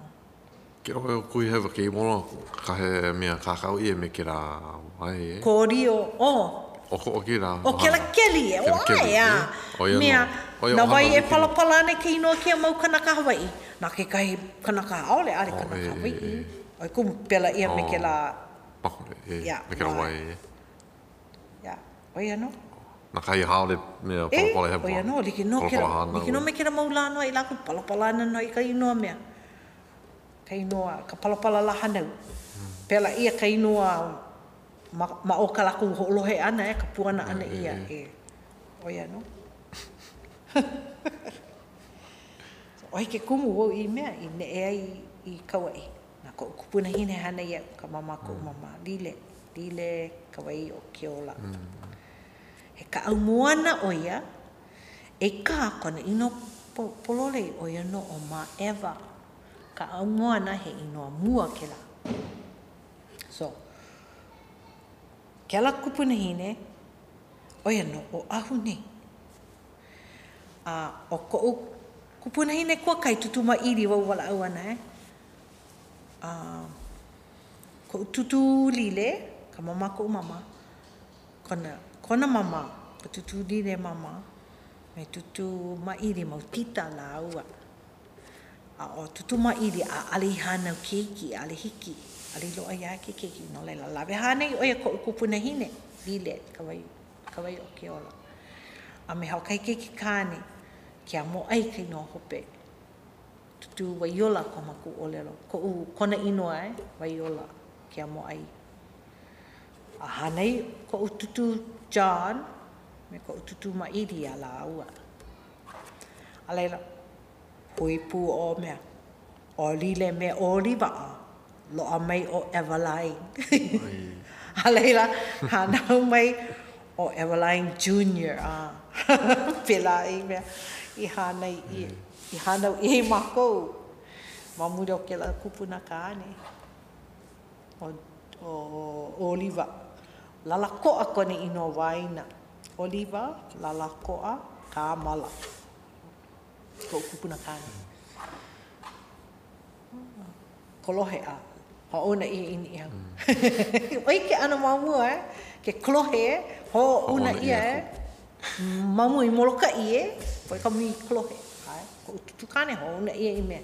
Kia o kui hewa ki moro ka he mea kakao I e me ki rā wae e. Kōrio o. O ki rā. O ki la keli e o ae a. Mea, nā wai e palapala ane ki inoa kia mau kanaka Hawaii. Nā ke kai kanaka aole are kanaka Hawaii. Oi kumu pela ia me ki la. Pakore e. Me ki rā wae e. Ia. Oi anō. Nā kai haole mea palapala e hewa. Oi anō. Liki no me ki rā maulānoa I lāku palapala ananoa I ka inoa mea. Kai noa ka palapala laha nau. Pela ia kai noa ma o ka laku ho'olohe ana e ka puana ana ia e. Oia no? Oi ke kumu wau I mea I ne ea I Kauai. Nā ko kupuna hine hana ia ka mama ko mama. Lile Kauai o Keola. He ka au moana oia e kā kona ino pololei oia no o Maeva. Ka au moana he inoa mua ke la. So, ke la kupuna hine, oia no o ahu nei. O ko'u kupuna hine kua kai tutu mairi wau wala au ana e. Ko'u tutu lile, ka mama ko'u mama. Kona mama, ka tutu lile mama, me tutu mairi mau tita la aua. O tutuma iri a alihana keiki, alihiki, alilo ayaki keiki. No leila lawe hanei oia ko kupuna hine. Lile, kawai o Keola. A me hau kai keiki kāne, kia mo ai kai no hope. Tutu waiola ko maku olelo. Kona inoa e, waiola, kia mo ai. A hanei ko ututu John, me ko ututu mairi a la aua. A leila, Huipu o mea, o lile mea o riwa a, loa mai o Everline. A leila, hanau mai o Everline Junior a. Pela I mea, I hanau I makou. Mamura o ke la kupuna kāne. O riwa. Lalakoa kone ino waina. O riwa, lalakoa, kāmala. Ko kupuna kāne. Ko lohe a. Haona I ini iha. Oi ke ana mamua e. Ke klohe e. Haona ia e. Mamui moloka I e. Poi kami klohe. Ko ututu kāne haona ia I mea.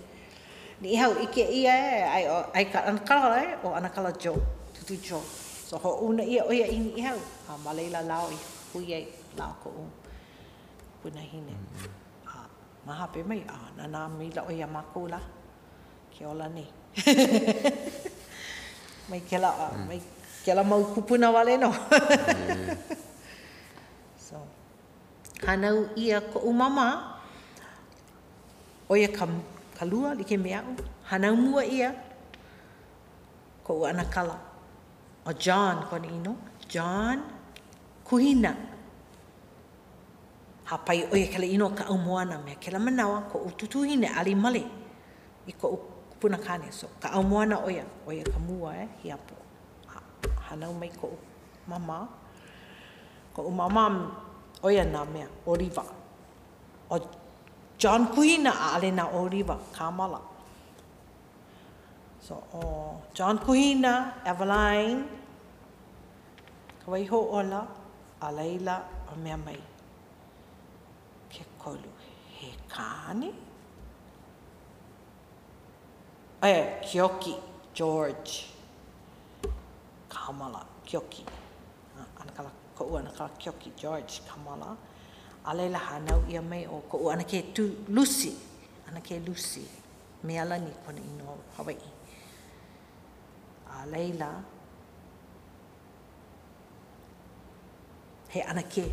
Ni hau ike ia e. Ai ka anakala e. O anakala jo. Tutu jo. So haona ia oia ini I hau. Ha maleila lao I. Hui ei lao ko o. Kupuna hine. Maha pe mai a nā mila o ia mākou la. Ke ola nei. Mai ke la mau kupuna wale no. So, hanau ia ko umama. Oia ka lua like mea au. Hanau mua ia. Ko anakala. O John kone ino. John kuhina. Hapai oia kele ino ka au moana mea. Kela manawa ko ututu hine ali male. I ko kupuna kāne. So ka au moana oia. Oia ka mua e. Hiapo. Hanau mai ko mama. Ko umama oia nā mea. Oriwa. O John Kuhina a ale nā oriwa. Kāmala. So o John Kuhina. Eveline. Kawaiho ola. A leila o mea mai. Ke kolu he kāne. Aia, Kioki, George. Kamala, Kioki. Anakala, ko'u anakala Kioki, George, Kamala. A leila hanau ia mei o ko'u anake tu, Lucy. Anake Lucy. Mea lani kona ino Hawaii. A leila. He anake.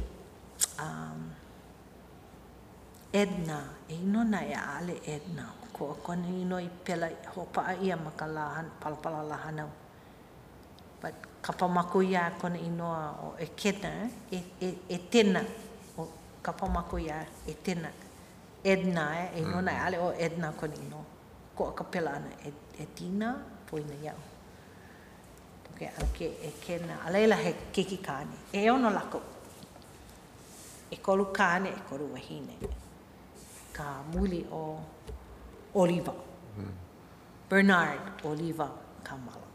Edna, ino na ia ale Edna. Ko kone ino I pela hopa a ia makalahan, palapala lahanau. but kapamakuya kona inoa o e kena e tena o kapamakuya e tena edna e nona ale o edna kona ino ko kapela ana e tina poina yao okay okay e kena alaila he kiki kane e ono lako e kolu kane e kolu wahine ka muli o Oliva Bernard Oliva Kamala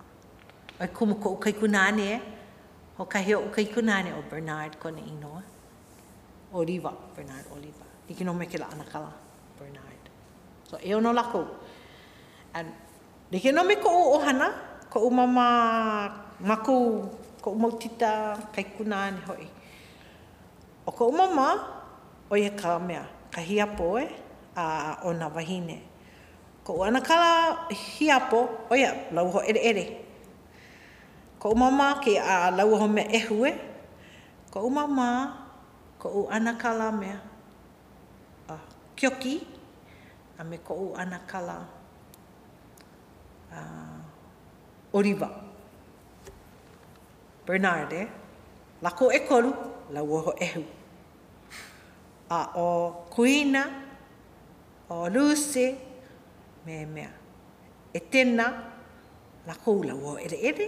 ai kumu ko kai kunane ho kai ho kai kunane o Bernard kona inoa Oliva Bernard Oliva ikino mekela anakala Bernard so e ono lako and ikino me ko ohana ko mama maku ko motita kai kunane hoi o ko mama o ia ka mea ka hiapo e a ona wahine ko anakala hiapo o ia lau ho ere ere ko mama ke a lau ho me ehue ko mama ko anakala mea a kioki a me ko anakala a Oliva Bernard lako e kolu lau ho ehu a o kuina o Lucy me mea e tena lako lau ho ere ere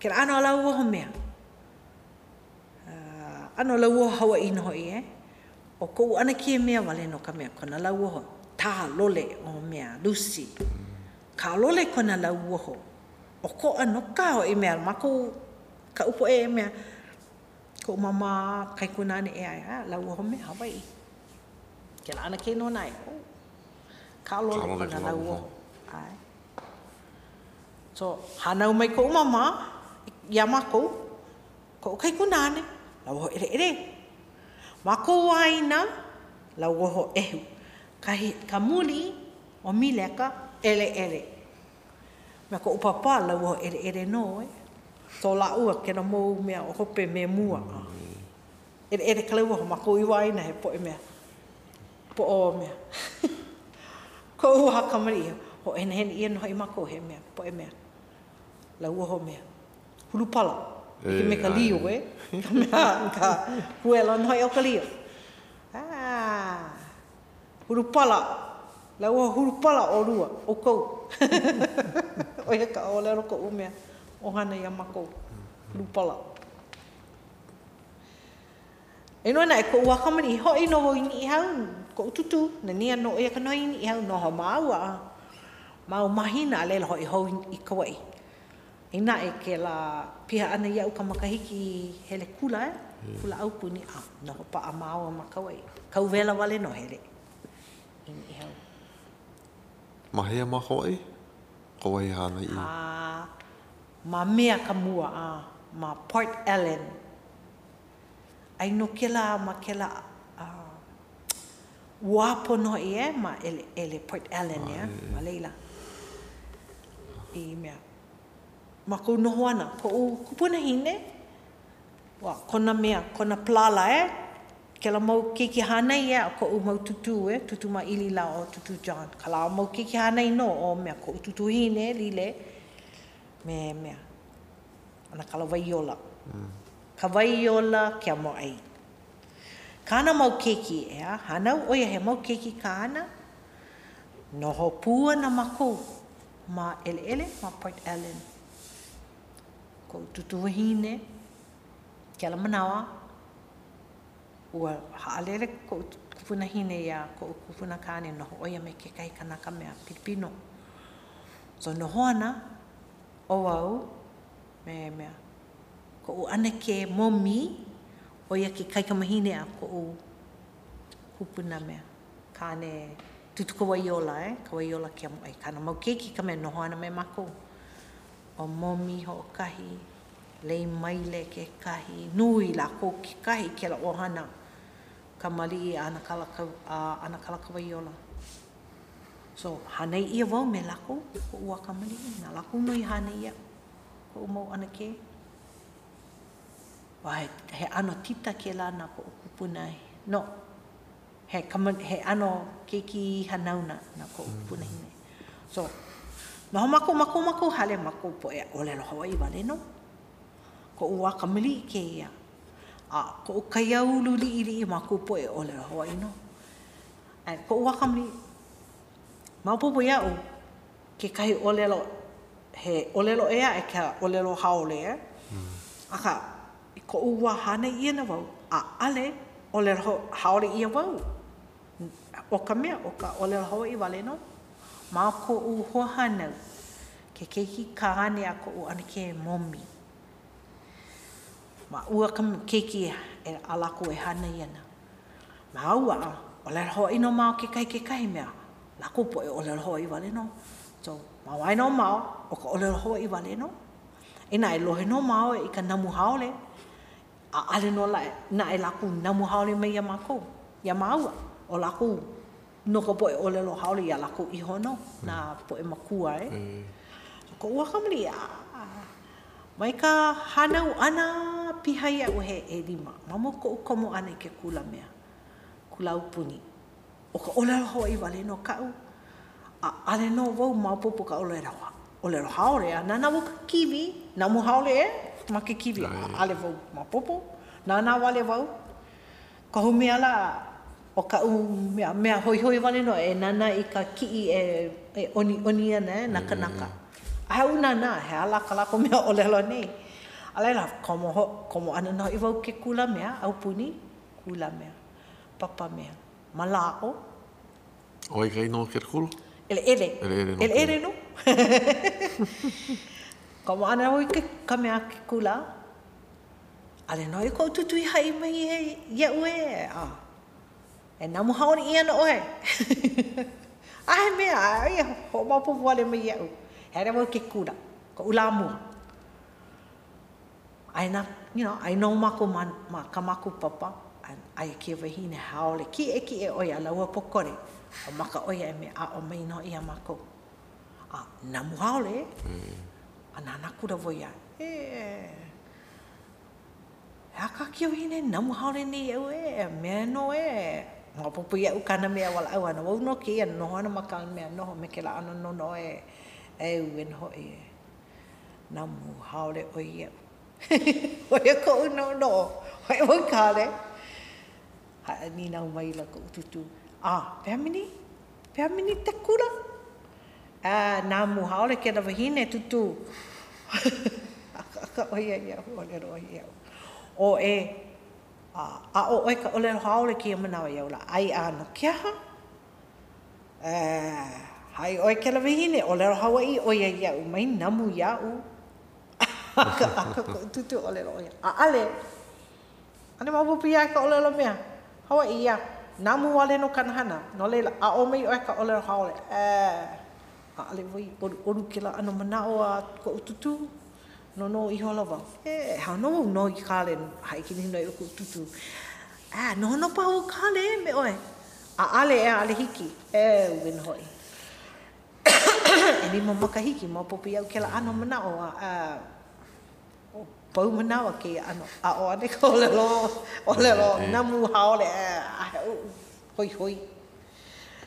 ke ano lau ho mea ano lau hawa ino hoi o ko ana ki mea wale no ka mea kona lau ho ta lole o mea Lucy ka lole kona lau ho o ko ano ka hoi mea mako ka upo e mea ko mama kai kunane e ai lau ho mea Hawaii ke ana ki no nai ka lole kona lau ho ai so hanau mai ko mama Yamako, ko kai kunane, lau ho ere ere. Mako waina, lau ho ehu. Ka muli, o mileka, ele ere. Mea ko upapa, lau ho ere ere no. Tō la ua, kena mou mea o hope me mua. Ere ere ka lau ho, mako iwaina he po e mea. Po o mea. Ko uha kamari, ho enhen ien hoi mako he mea, po e mea. Lau ho mea. Hulupala, ki me ka lio ka mea ka huela noi o ka lio. Hulupala, lau o hulupala o rua, o kou. O ia ka o lero ko umea, o hana ia makou, hulupala. E noa nae, ko ua kamani, hoi no hoi ni hau, ko ututu, na nia no ia ka noi ni hau, no ho maua. Mau mahina alela hoi hoi i kawai. Ina e ke la pia ana ia uka makahiki hele kula kula au puni a no pa amao makawai kau vela wale no hele in e au mahia mahoi kawai hana i a ma mea kamua a ma Port Ellen ai no ke la ma ke la a wapo no e ma ele Port Ellen ya ma leila e mea mako nohoana ko kupuna hine wa kona mea kona plala kela mau kiki hana ia ko mau tutu tutu ma ili la o tutu John kala mau kiki hana no o mea ko tutu hine lile me mea ana kala vaiola ka vaiola kia mo ai kana mau kiki hanau oia he mau kiki kana noho pua na mako ma ele ele ma Port Ellen ko tutu hine kala manawa wa halere ko kupuna hine ya ko kupuna kane no oya me ke kai kana kame Filipino so no hona o wau me me ko anake mommy oya ke kai kama hine a ko kupuna me kane tutu ko waiola ko waiola ke mo ai kana mo ke ki kame no hona me mako o momi ho kahi lei mai le ke kahi nui la ko ki kahi ke la ohana kamali ana kala ka waiola so hanai ia wau me la ko ua kamali na la ko nui hanai ia ko mo ana ke wai he ano tita ke la na ko kupuna no he kamali he ano ke ki hanauna na ko kupuna so Maho mako mako mako hale mako po e ole lo Hawaii wale no. Ko ua kamili ke ia. A ko kayau luli ili mako po e ole lo Hawaii no. Ai ko ua kamili. Mau po ia o ke kai ole lo he ole lo ea e ka ole lo haole. Aka ko ua hana ia na wau a ale ole lo haole ia wau. O ka mea o ka ole lo Hawaii wale no. Ma ko u hohanau ke keiki kahane a ko u anake momi. Ma ua kam keiki e alako e hana iana. Ma ua a, ole ho ino mau ke kai mea. Lako po e ole ho i wale no. So, ma wai no mau o ka ole ho i wale no. Ina e lohe no mau e ka namu haole. A ale no la na e lako namu haole me ia mako. Ia maua o lako no ka poe ole lo haole ia lako iho no, na poe makua e. Ko ua kamali a, mai ka hanau ana pihai au he e lima. Mamo ko ukomo ana ke kula mea, kula upuni. O ka ole lo haole wale no kau, a ale no wau maupopo ka ole rawa. Ole lo haole a, nana wau kiwi, namu haole e, ma ke kiwi a ale wau maupopo, nana wale wau, ka humea la, o ka mea hoihoi wale no e nana i ka ki'i e oni ana e nakanaka. Ahau nana, he ala ka lako mea olelo nei. Alai la, komo ana no i wau ke kula mea, au puni, kula mea, papa mea, malao. Oi kai no ke kula? Ele ere no. Komo ana hoi ka mea ke kula. Ale no i koututui hai mai e iau e. E namu haone ia na oe. Ahe mea, aia, ho maupopo wale me iau. Here wau ke kura, ko ula mua. Aina, you know, ai nau mako ma kamaku papa, ai ke wahine haole, ki e oia laua pokore, o maka oia e mea a o meino ia mako. A namu haole, a nanakura voia. E haka ki wahine namu haole ni iau e, mea no e. Nga popo ia ukana mea wala au ana wau no ke ia noho ana maka mea noho me ke la ana nono e au en ho e namu haole o ia o ia ko no no o ia wakare ha ni na mai la ko tutu a family te kura a namu haole ke na vahine tutu o ia ia o ia o e a o e ka ole haole ki mana ia ola ai ana kia ha hai o e ke la vihine ole Hawaii o ia ia u mai namu ia u aka tutu ole o ia ale mau pia ka ole lo mea Hawaii ia namu wale no kanhana no leila a o mai o e ka ole haole ale voi oru ke la ana mana o ko tutu no i holova ha no i kale hai ki no i ko tutu no pa o kale me oe a ale hiki win hoi e ni mama ka hiki mo popi au ke la ano mana o o pau mana o ke ano a o ane ko ole lo namu haole hoi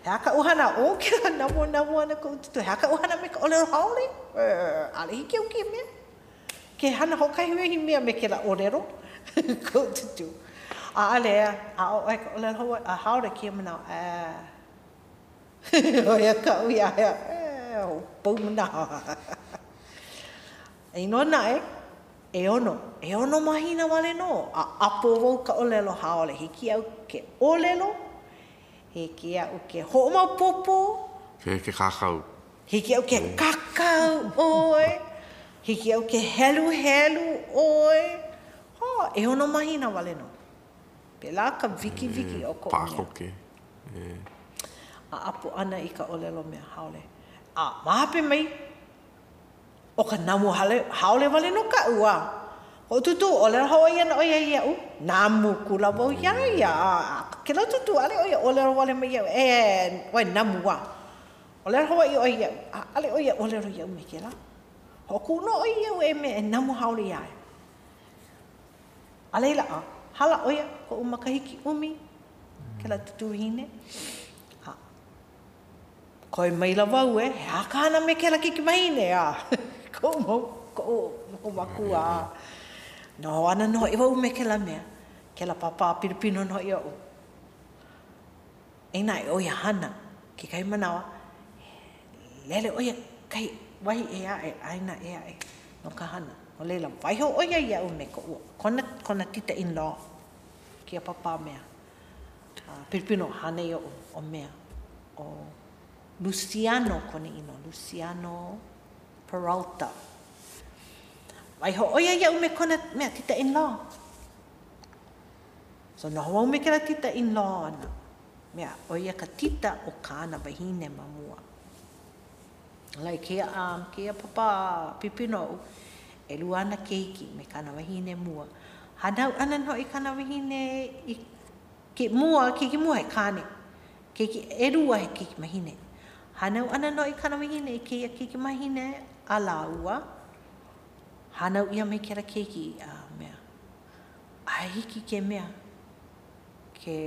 ha ka uhana o ke namu ana ko tutu ha ka uhana me ole haole ale hiki o ke me ke hana hokai wehi mea me ke la orero ko tutu a ale a o e ole ho a haole ki mana o ia ka u ia o pau mana e nona e ono mahina wale no a apo wau ka ole lo haole hiki au ke ole lo hiki au ke ho ma popo ke kakau hiki au ke kakau oi hiki au ke helu oi ho e ono mahina wale no pela ka viki o ko pako ke apo ana i ka olelo mea haole. A mahape mai, o ka namu haole wale no ka ua. O tutu olelo Hawaii ana oia iau, namu kula wau iaia. Ke lau tutu ale oia olelo wale mai iau, oi namu wa. Olelo Hawaii oia iau, ale oia olelo iau me ke la. Hoku no oia iau e me e namu haole iaia. A leila a, hala oia ko umakahiki umi, ke la tutu hine. Koi mailawau e, hakana me ke laki ki maine a. Ko maku a. No ana no iwa u me ke la mea. Ke la papa Pilipino no ia u. Eina e oia hana ki kai manawa. Lele oia kai wai e a e aina e a e. No ka hana. No leila waiho oia ia u me ko ua. Kona tita in-law. Kia papa mea. Pilipino hana ia u o mea. O Luciano kone ino, Luciano Peralta. Wai ho oia ia ume kona mea tita in-law. So na hoa ume kera tita in-law ana. Mea oia ka tita o kāna wahine mamua. Lai kia am, kia papa Pipino e luana keiki me kāna wahine mua. Hanau anan ho i kāna wahine i ki mua, kiki mua e kāne. Keiki e rua he kiki mahine. Hanau ana no i kana mahine, ke ia kiki mahine a laua. Hanau ia me kera keiki a mea. A hiki ke mea. Ke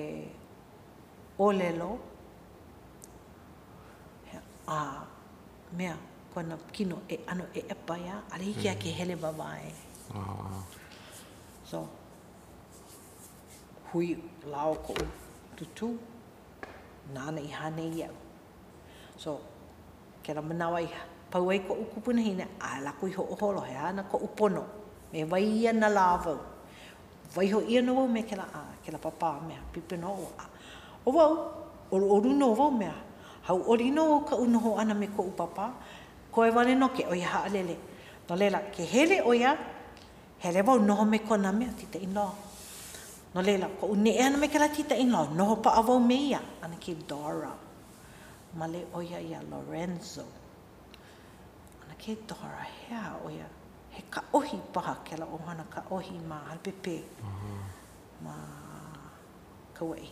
olelo. A mea kona kino e ano e epa ia. A hiki a ke hele babae. So. Hui lao ko tutu. Nana I hane iau. So, kera manawa I pau ai ko ukupuna hine, a la kui ho'oholo he ana ko upono. Me wai ia na lāvau. Wai ho ia no wau me kera a, kera papa mea, Pipino o a. O wau, oru no wau mea. Hau ori no ka unoho ana me ko upapa. Ko e wane no ke oia haalele. No leila, ke hele oia, hele wau noho me kona mea tita in-law. No leila, ko une e ana me kela tita in-law, noho pa awau me ia, ana ki Dora. Male oia ia Lorenzo. Ana ki Dora hea oia, he ka ohi paha kela ohana ka ohi ma halpepe. Ma kauei.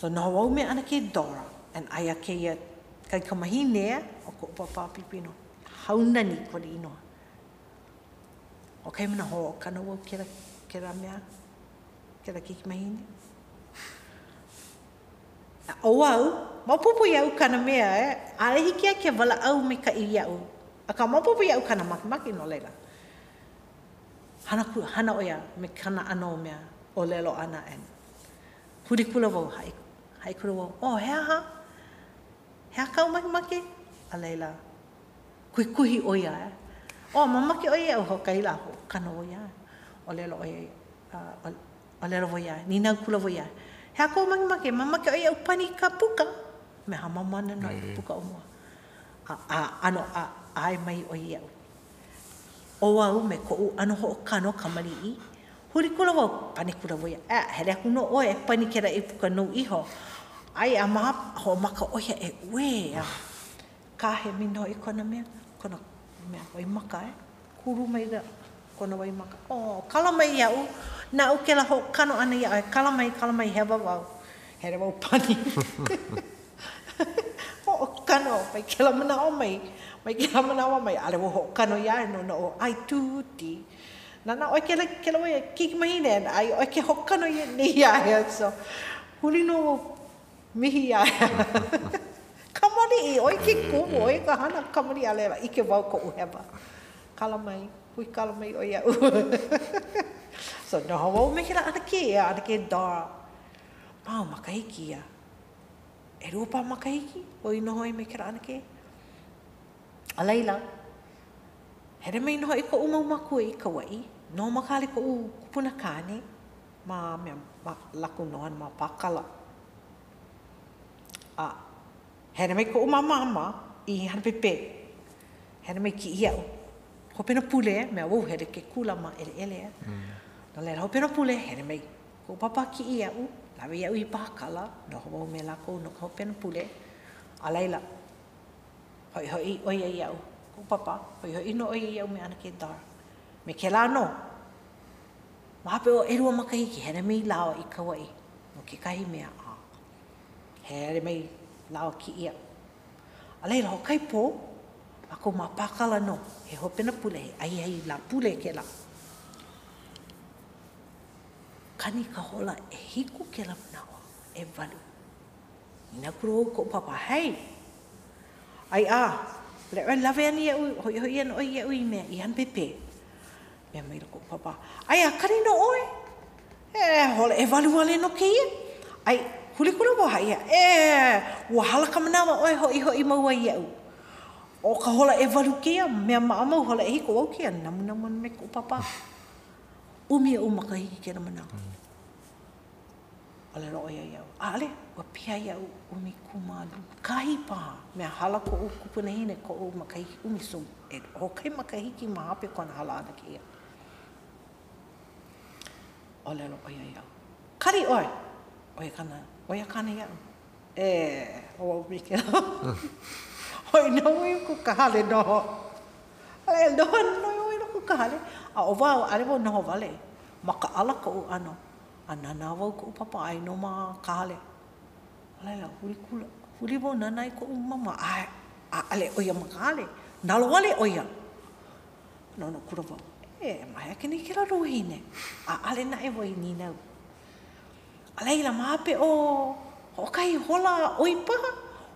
So noho wau me ana ki Dora, and aia ke ia kai kamahine o ko papa Pipino. Haunani kore inoa. O kai mana ho, kana wau kera mea. Kera kiki mahine. O au, maupupu iau kana mea e. A hiki a ke wala au me ka i iau. A ka maupupu iau kana makimaki no leila. Hana oia me kana ano mea o lelo ana en. Kurikula wau haikura wau. O hea ha? Hea kau makimaki? A leila. Kui kuhi oia e. O mamaki oia au hokai la ho kana oia e. O lelo oia e. Alero voia, ni na kula voia. He ako makimake, mamake oi au pani ka puka. Me ha mamana no i puka o mua. A ai mai oi au. O au me ko u ano ho kano kamali'i. Huri kula wau pani kula voia. Hele kuno oe pani kera i puka no iho. Ai a maha ho maka oia e ue. Ka he mino i kona mea. Kona mea wai maka e. Kuru mai rea. Kona wai maka. O, kala mai iau. Na o ke la ho kano ana ia e kalamai hewa wau. Here wau pani. O kano, mai ke la mana o mai. Mai ke la mana o mai. Ale wau ho kano ia e no na o ai tūti. Nana oi ke la oe kiki mahine en ai oi ke ho kano ia ni ia e. So, huli no wau mihi ia e. Kamari i oi ke kumu oi ka hana kamari a lewa. Ike wau ko u hewa. Kalamai, hui kalamai o ia u. So noho wau me kera ana ke Dora. Mau makahiki ia. E rupa makahiki, oi noho i me kera ana ke. A leila, here mei noho i ko umau makua i Kauai. No makale ko u kupuna kāne. Ma mea laku nohan ma pakala. A here mei ko uma mama i Hanapepe. Here mei ki iau. Ko pena pule, mea wau here ke kula ma ele ele. No le raupera pule, here mei. Ko papa ki iau, lawe iau i pakala, noho wau me lako no ka pena pule. A leila, hoi hoi oia iau. Ko papa, hoi hoi no oia iau me ana ke Dara. Me ke la no. Mahape o erua makahiki, here mei lawa i Kauai. No ke kahi mea a. Here mei lawa ki iau. A leila, ho kai pō, ako ma pakala no. He ho pena pule, ai ai la pule ke la. Kani ka hola e hiku ke la manawa e walu. Ina kuro ko papa hei. Ai a, le oi lave ani e oi, hoi hoi an oi e oi mea, i han pepe. Mea mai lako papa. Ai a, kari no oi? E, hole e valua le no ke ia. Ai, hulikula waha ia. E, ua halaka manawa oi hoi hoi maua ia au. O ka hola e valu kia, mea maamau hola e hiko au kia, namunamu me ko papa. Umi e umaka hiki kia namanau. Ale roa ia au. Ale, ua pia ia au umi kumalu. Kahi paha, mea hala ko u kupunahine ko u makahiki umi sumu. E hokai makahiki mahape kona hala ana kia. Ole roa ia au. Kari oe, oia kana ia au. E, oa umi kia au. Hoi nau i kukahale noho. Ale noho nau i kukahale. A o wau, ale wau noho wale. Maka ala ka u ano. A nana wau ka u papa ai no ma kahale. Ale la hulikula. Huli wau nana i ka u mama. A ale oia makahale. Nalo wale oia. No no kura wau. E maia kene kira rohine. A ale na e wai ni nau. Ale i la mahape o. Hokai hola oi paha.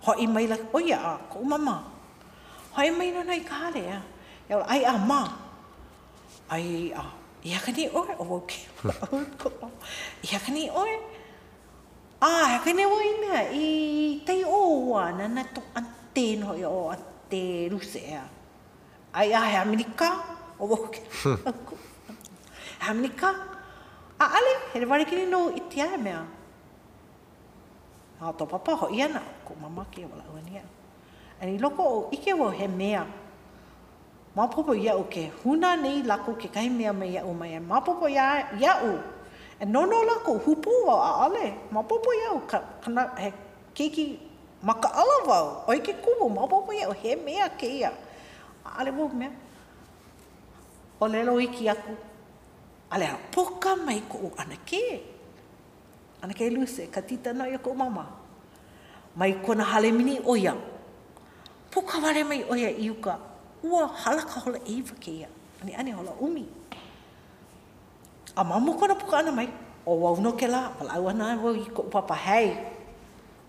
Hoi mai la oia a ko mama. Hoi mai no nai kare a. Ia ai a ma. Ai a. Ia kani oi o woki. Ia kani oi. Ah, kani oi na i tai o ana na to anten hoi o ate rusea. Ai a Amerika o woki. Amerika. A ale he vari kini no itia mea. A to papa hoi ana. Ko mama kia wala uania. Ani loko o ike wo he mea. Mapopo ia o ke huna nei lako ke kai mea mea o mea. Mapopo ia o. E nono lako hupu wau a ale. Mapopo ia o kana he keiki maka ala wau. O ike kubu mapopo ia o he mea ke ia. A ale wo mea. O lelo iki aku. Ale a poka mai ko o anake. Anake luse katita na ia ko mama. Mai kona halemini oia. Puka wale mai oia iuka. Ua halaka hola eiva keia. Ani ane hola umi. A mamu kona puka ana mai. O wauno ke la. Pala au ana wau i ko upapa hei.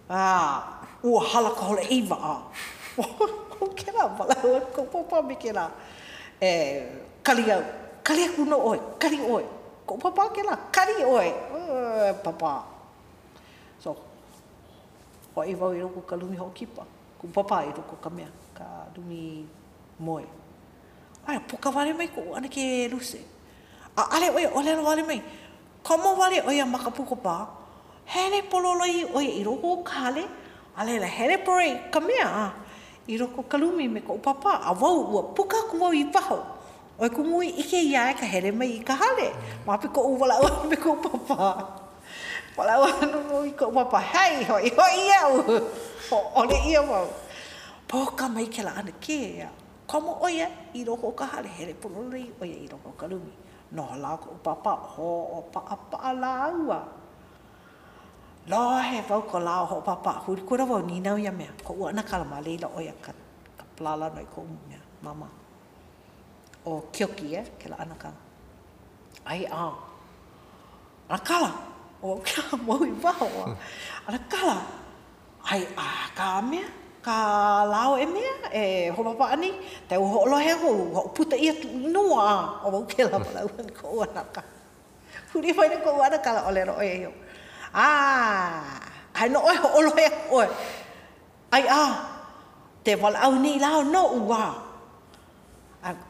Ua halaka hola eiva a. O ke la. Pala au ana ko upapa me ke la. Kali au. Kali aku no oi. Kali oi. Ko upapa ke la. Kali oi. Papa. So. O e wau i roko ka lumi hokipa. Ku papa i roko ka mea. Ka lumi moe. Ai, poka wale mai ko ana ke luse. A ale oia olelo wale mai. Komo wale oia makapuko pa. Hele pololoi oia i roko kale. Ale la hele pore ka mea. I roko ka lumi me ko papa. A wau ua puka ku wau i paho. Oe ku mui ike ia e ka hele mai i ka hale. Mapi ko uwala ua me ko papa. Wala wano i ko papa hei hoi hoi iau. Ole ia wau. Poka mai ke la ana ke ia. Komo oia i roko ka hale hele pololei oia i roko ka lumi. No la ko papa ho o paa la ua. Lo he wau ko la ho papa. Huri kura wau ni nau ia mea. Ko ua na kalama leila oia ka plala noi ko mea. Mama. O kioki e ke la ana ka. Ai a. Anakala. O ka mau i wahoa. Ana kala. Ai a ka mea. Ka lao e mea. E hopapa ani. Te o hoolo he hou. Ho puta ia tu inoa. O wau ke la palauan ko anaka. Huri wai na ko anaka la olero oia iau. Ai no oi hoolo he oi. Ai a. Te walau ni lao no ua.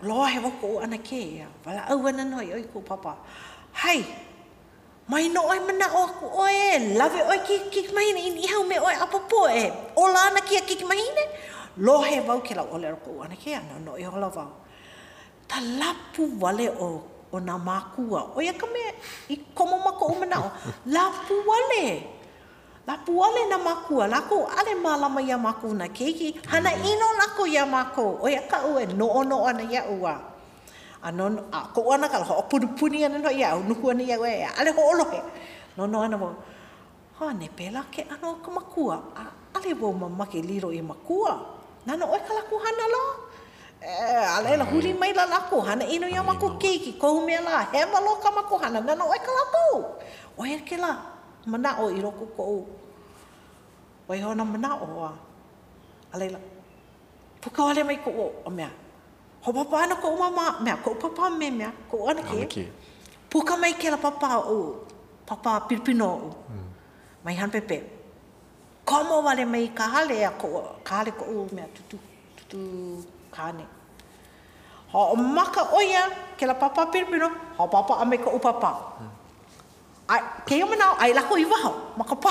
Loa he wako anake. Walau wana noi oi ko papa. Hai. Mai no oi mana o aku oe, lave oi ki mahine i hau me oi apopo e. Ola ana kia ki mahine. Lohe wau ke la ole roko ana kia, no i hola wau. Ta lapu wale o na mākua. Oia ka mea i komo mako o mana o. Lapu wale. Lapu wale na mākua. Lako ale mālama ia mākua na keiki. Hana ino lako ia mākua. Oia ka ue no ana ia ua. Anon a ko ana kala ho puni ana no ia no ko ana ia e ale ho olohe no ana mo ha ne pela ke ano ko makua ale bo mama ke liro e makua nana o kala ku hana lo ale la huli mai la lako hana ino ia mako keiki ko me la he ma lo ka mako hana nana o kala ku o ia ke la mana o iro ko o ho na mana o ale la Puka wale mai ko o mea. Ho papa ana ko mama mea ko papa me mea ko ana ke. Puka mai ke la papa o papa Pilipino o. Mai han pepe. Komo wale mai kahale a ko kahale ko o mea tutu kane. Ho maka oia ke la papa Pilipino ho papa ame ko papa. Ai ke mana ai la ko iwa maka pa.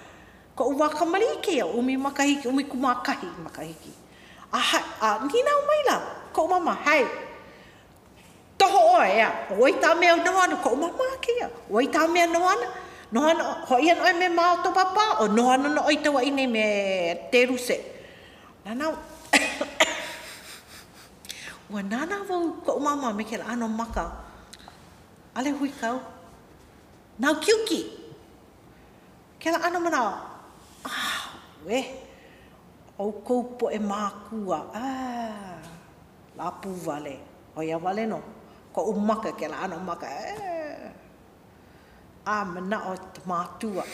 Ko waka malike umi makahiki umi kumakahi makahiki a nina umaila ko mama hai toho oia oita me noana ko mama kia oita me noana noana hoian oi me mau to papa o noana no oita wa ine me teruse nana wa nana vo ko mama me kela ano maka ale hui kau nau kiuki kela ano mana ah, weh, au koupo e mākua, ah, la pū vale, oia vale no, ko umaka ke la ano maka, eh, ah, mana o te mātua.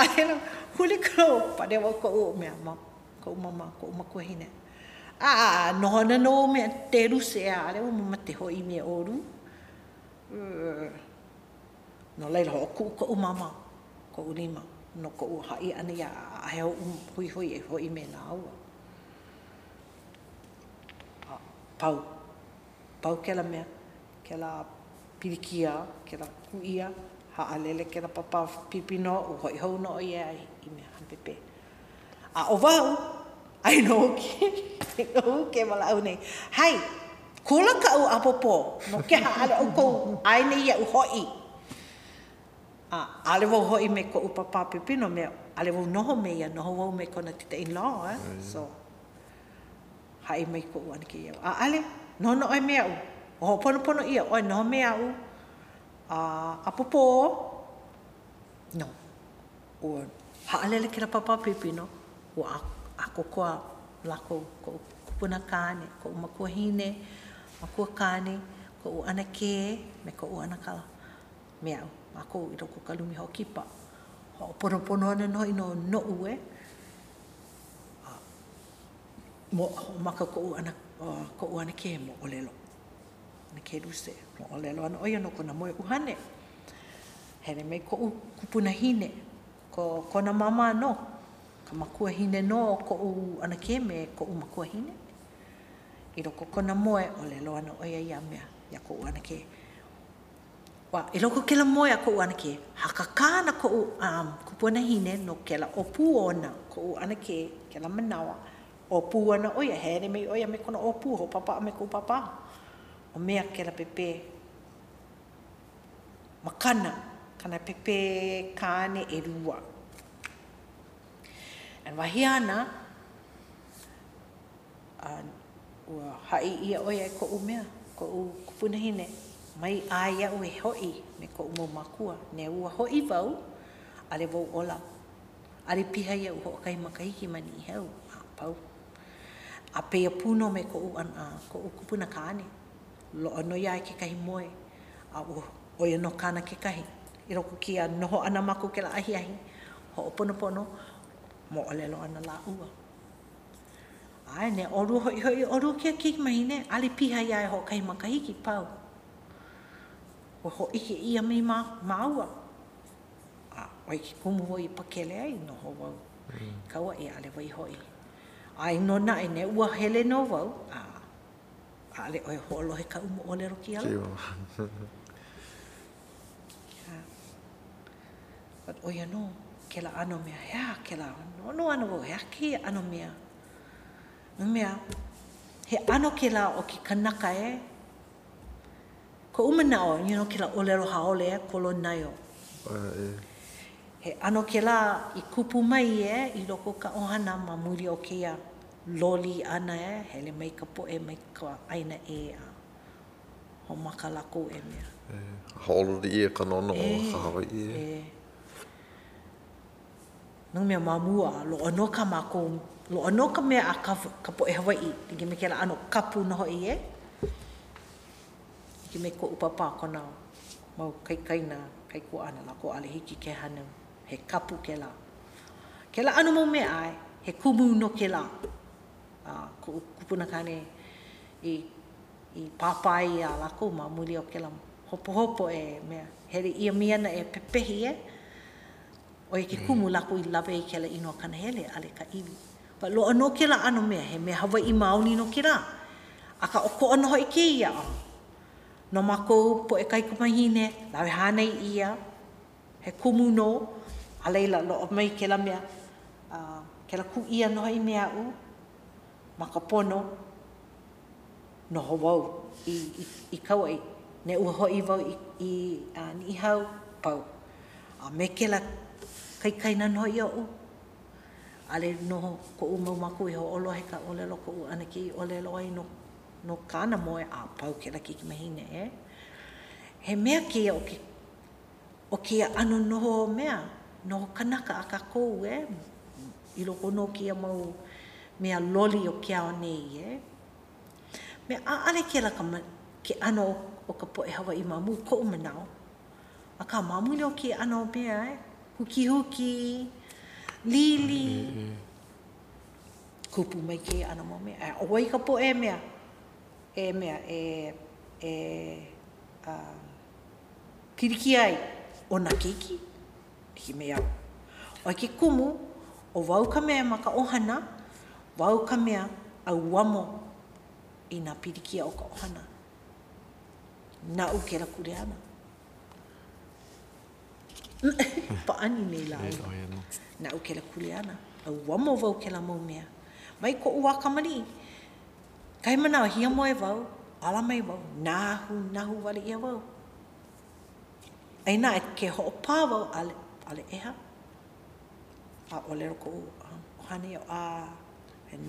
Aero, huli kro, parewa ko u mea, ko u mama, ko u makua hine. Ah, nohana no mea te ruse a, areo mama te hoi mea oru. No leila ho ku ko u mama. Ko ulima no ko hai ana ya ahe hui hui e hoi me na au pau kela mea kela pirikia kela kuia haalele kela papa pipino o hoi hou no ia i mea hanpepe a o vau ai no ke no ke wala au nei hai kula ka au apopo no ke haale au kou ai nei ia u hoi ale wau hoi me ko upapa pipino me ale wau noho me ia noho wau me kona tita in-law so hai me ko u anake ia ale noho no oi mea u oho ponopono ia oi noho mea u apopo no o haalele kila papa pipino o akokoa lako ko kupuna kane ko makua hine makua kane ko u anake me ko u anakala mea u Ako iro ko kalumi ho kipa. Ho pono ana no ino no ue. Mo maka ko u ana ke mo olelo. Ne ke duse mo olelo ana oia no kona moe uhane. Hele me ko u kupuna hine. Ko kona mama no. Ka makua hine no ko u ana ke me ko u makua hine. Iro ko kona moe olelo ana oia ia mea. Ia ko u ana ke. Wa eloko kela moia ko anake hakakana ko kupuna hine no kela opu ona ko anake kela manawa opu ona oia here me oia me kono opu ho papa me ko papa o mea kela pepe makana kana pepe kane erua and wahiana an wa hai ia oia ko mea ko kupuna hine mai aia ue hoi me ko umo makua ne ua hoi vau ale vau ola ale piha ia u hokai makaiki mani i hau a pau a pea puno me ko u ana ko u kupuna kane lo ano ia ke kahi moe a u oia no kana ke kahi i roko kia noho ana maku ke la ahi ahi ho ponopono mo olelo ana la ua ai ne oru hoi hoi oru kia ki mahine ale piha ia e hokai makaiki pau Ho ike ia me maua. Oi ki kumu hoi pakele ai no ho wau. Kaua e ale wai hoi. Ai no na e ne ua hele no wau. Ale oi ho alohe ka umu ole roki ala. But oi ano, ke la ano mea hea, ke la ano ano wau hea ke ano mea. Mea, he ano ke la o ki kanaka e, Ko umanao, you know, kila olero haole e kolo naio. He ano ke la I kupu mai I loko ka ohana ma muri o keia loli ana hele mai ka poe mai ka aina e a. Ho makalako e mea. Haolo I e ka nono o Hawaii e. Nung mea mamua lo ono ka mako lo ono ka mea a ka poe Hawaii. Tiki me ke la ano kapu na hoi e. Tiki me ko upapa kona mau kaikaina kaiku ana la ko alehiki ke hanu. He kapu kela. Kela anu mo me ai, he kumu no kela. Ko kupuna kane I papai ia la ko mamuli o kela. Hopo hopo e me he ia miana e pepehi e. O e ke kumu la ko I lave I kela ino kana hele ale ka iwi. Pa lo ano kela anu me he me Hawaii mauni no kela. Aka o ko ono hoi ke ia. No mako po e kai kumahine, lawe hanei ia. He kumu no a leila lo mai kela mea kela ku ia no I mea u makapono no ho I kauai ne u ho I vau I an I hau pau a me kela kai kaina no ia u ale no ko u mau maku I ho olo he ka ole lo ko u ana ki ole lo ai no kana moe a pau kela ki mahine e he mea ki o ki O kia ano noho mea, noho kanaka a kakou e. I loko no kia mau mea loli o kia o nei e. Mea aale kia laka ke ano o ka poe Hawaii mamu ko'u manao. A ka mamuli o kia ano mea e. Huki huki, lili. Kupu mai kia ano mo mea. O wai ka poe mea. E mea e kiriki ai. O na keiki, ki mea. O ki kumu, o wau ka mea ma ka ohana, wau ka mea au wamo I na pirikia o ka ohana. Na u kera kureana. Paani nei la au. Na u kera kureana. Au wamo wau kera mau mea. Mai ko ua kamari. Kai manao hia moe wau, ala mai wau, nahu wale ia wau. Aina ke ho'opāwau ale eha. A olero ko ohane o a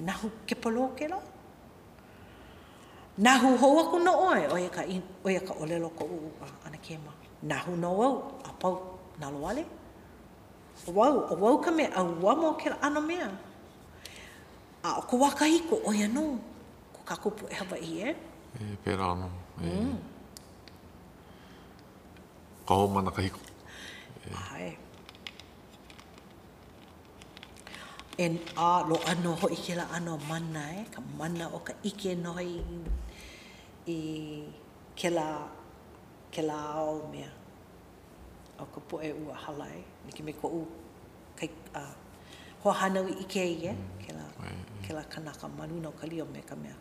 nahu kepalo ke la. Nahu hou aku no oe oe ka olero ko ana kema. Nahu no wau a pau nalo ale. O wau ka mea au wamo ke la ano mea. A o ko wakahiko oe anu. Ko kakupu e Hawaii e. E pera anu. Kaho mana kahiko. Ai. En a lo ano hoi ke la ano mana e. Ka mana o ka ike noi I ke la ao mea. O ka poe ua hala e. Niki me ko u kai hoa hanau I ike e. Ke la kanaka manuna o ka lio me ka mea.